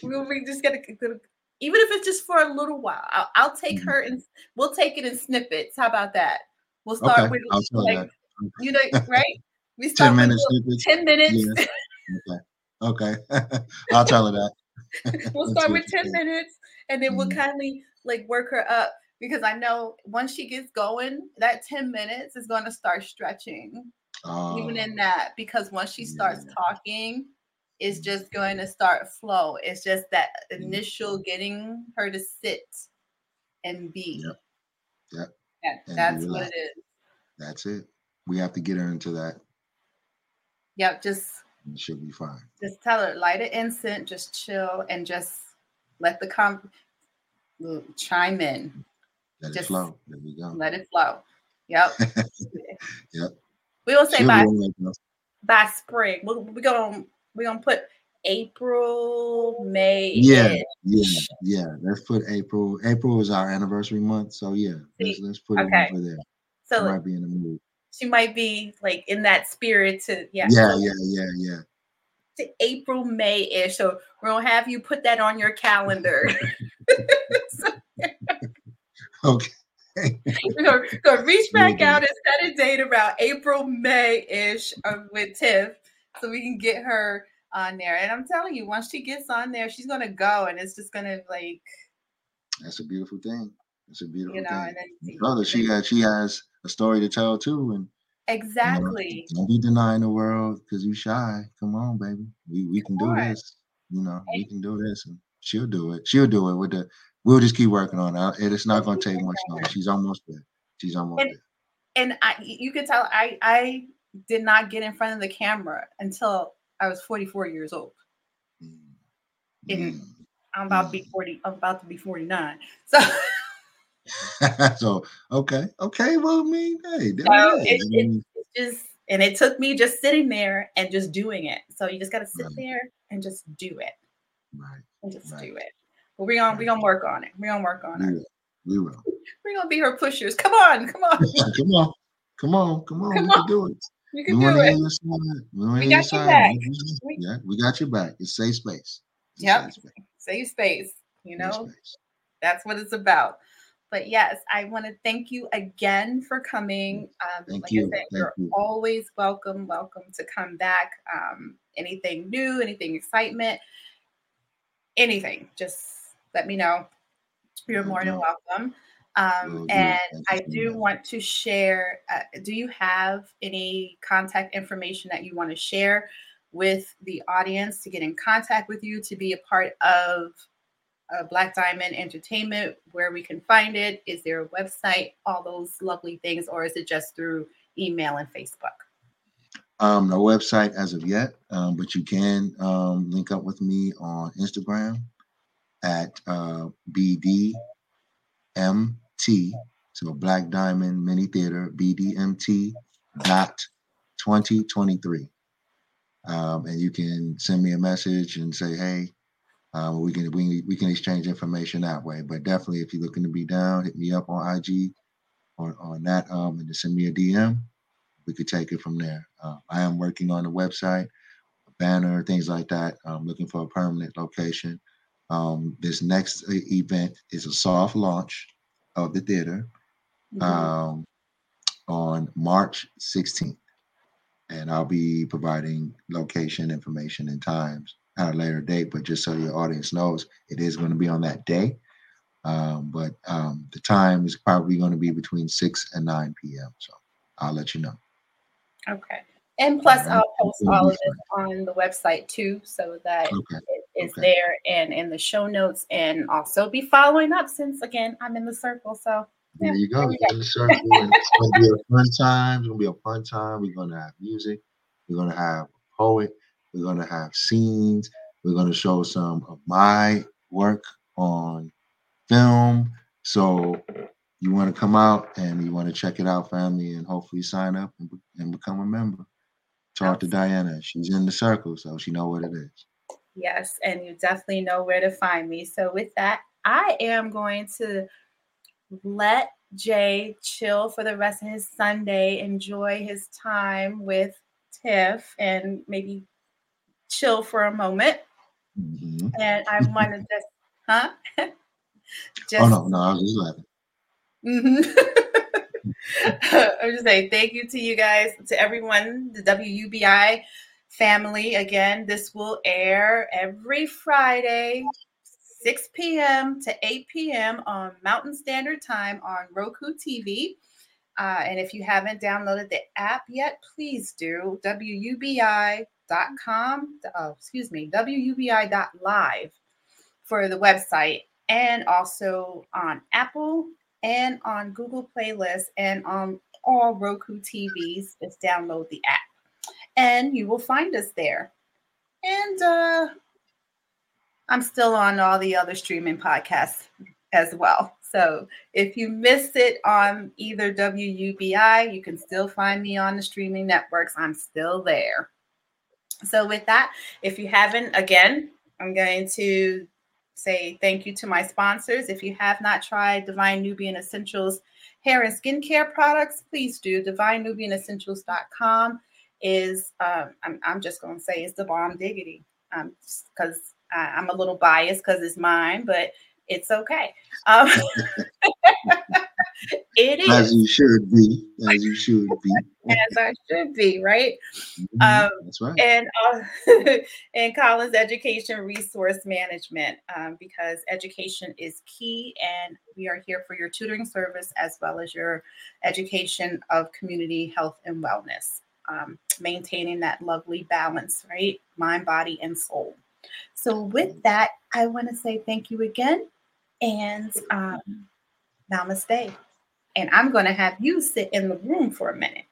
just gotta, even if it's just for a little while. I'll take her, and we'll take it in snippets. How about that? We'll start with like, you know, right? We start 10 minutes. 10 minutes. Yes. Okay. I'll tell her that. We'll start with 10 minutes, and then we'll kindly like work her up, because I know once she gets going, that 10 minutes is going to start stretching. Even in that, because once she starts talking, it's just going to start flow. It's just that initial getting her to sit and be. Yep. Yeah, that's what it is. That's it. We have to get her into that. Yep. She'll be fine. Just tell her, light an incense, just chill, and just let the chime in. Let it flow. There we go. Let it flow. Yep. Yep. We will say by spring. We're gonna put April, May. Yeah. Let's put April. April is our anniversary month, so yeah. Let's put it over there. So she might be in the mood. She might be like in that spirit to Yeah. To April, May-ish. So we're gonna have you put that on your calendar. Okay. We're gonna reach back out and set a date around April, May-ish with Tiff, so we can get her on there. And I'm telling you, once she gets on there, she's going to go, and it's just going to like. That's a beautiful thing. It's a beautiful thing. And brother, she has a story to tell too, and exactly. Don't be denying the world because you shy. Come on, baby. We can do this. You know, we can do this, and she'll do it. She'll do it with the. We'll just keep working on it. It's not going to take much longer. She's almost there. She's almost there. And you can tell I did not get in front of the camera until I was 44 years old. And I'm about to be 40. I'm about to be 49. So. So okay. Well, I mean, hey, it's just, and it took me just sitting there and just doing it. So you just got to sit there and just do it. Right. And just do it. But we're gonna work on it. We're gonna work on it. We will. We're gonna be her pushers. Come on. Come on. We can do it. You can do it. We got your back. Yeah, we got your back. It's safe space. Yep. Safe space. You know, that's what it's about. But yes, I want to thank you again for coming. Thank you. You're always welcome. Welcome to come back. Anything new, anything excitement, anything, just let me know. You're more than welcome. And I do want to share, do you have any contact information that you want to share with the audience to get in contact with you, to be a part of Black Diamond Entertainment, where we can find it? Is there a website, all those lovely things, or is it just through email and Facebook? No website as of yet, but you can link up with me on Instagram at BDMT, so Black Diamond Mini Theater, BDMT.2023. And you can send me a message and say, hey, we can exchange information that way. But definitely, if you're looking to be down, hit me up on IG on that, and just send me a DM. We could take it from there. I am working on a website, a banner, things like that. I'm looking for a permanent location. This next event is a soft launch of the theater on March 16th. And I'll be providing location information and times at a later date, but just so your audience knows, it is going to be on that day. But the time is probably going to be between 6 and 9 p.m. So I'll let you know. Okay. And plus, I'll post all of this on the website too, so that it's there and in the show notes, and also be following up since, again, I'm in the circle. So there you go. You're in the circle. It's going to be a fun time. We're going to have music. We're going to have a poet. We're going to have scenes. We're going to show some of my work on film. So you want to come out and you want to check it out, family, and hopefully sign up and become a member. Talk to Diana. She's in the circle, so she knows what it is. Yes, and you definitely know where to find me. So with that, I am going to let Jay chill for the rest of his Sunday, enjoy his time with Tiff, and maybe chill for a moment. And I want to just, no, I was just laughing. I'm just saying thank you to you guys, to everyone, the WUBI family. Again, this will air every Friday, 6 p.m. to 8 p.m. on Mountain Standard Time on Roku TV. And if you haven't downloaded the app yet, please do. WUBI.live for the website, and also on Apple and on Google Playlists and on all Roku TVs. Just download the app and you will find us there. And I'm still on all the other streaming podcasts as well. So if you missed it on either WUBI, you can still find me on the streaming networks. I'm still there. So with that, if you haven't, again, I'm going to say thank you to my sponsors. If you have not tried Divine Nubian Essentials hair and skincare products, please do. DivineNubianEssentials.com is, I'm just going to say it's the bomb diggity, because I'm a little biased because it's mine, but it's okay. It is. As you should be. As you should be. As I should be, right? Mm-hmm. That's right. And, and Collins Education Resource Management, because education is key, and we are here for your tutoring service as well as your education of community health and wellness, maintaining that lovely balance, right? Mind, body, and soul. So with that, I want to say thank you again, and namaste. And I'm going to have you sit in the room for a minute.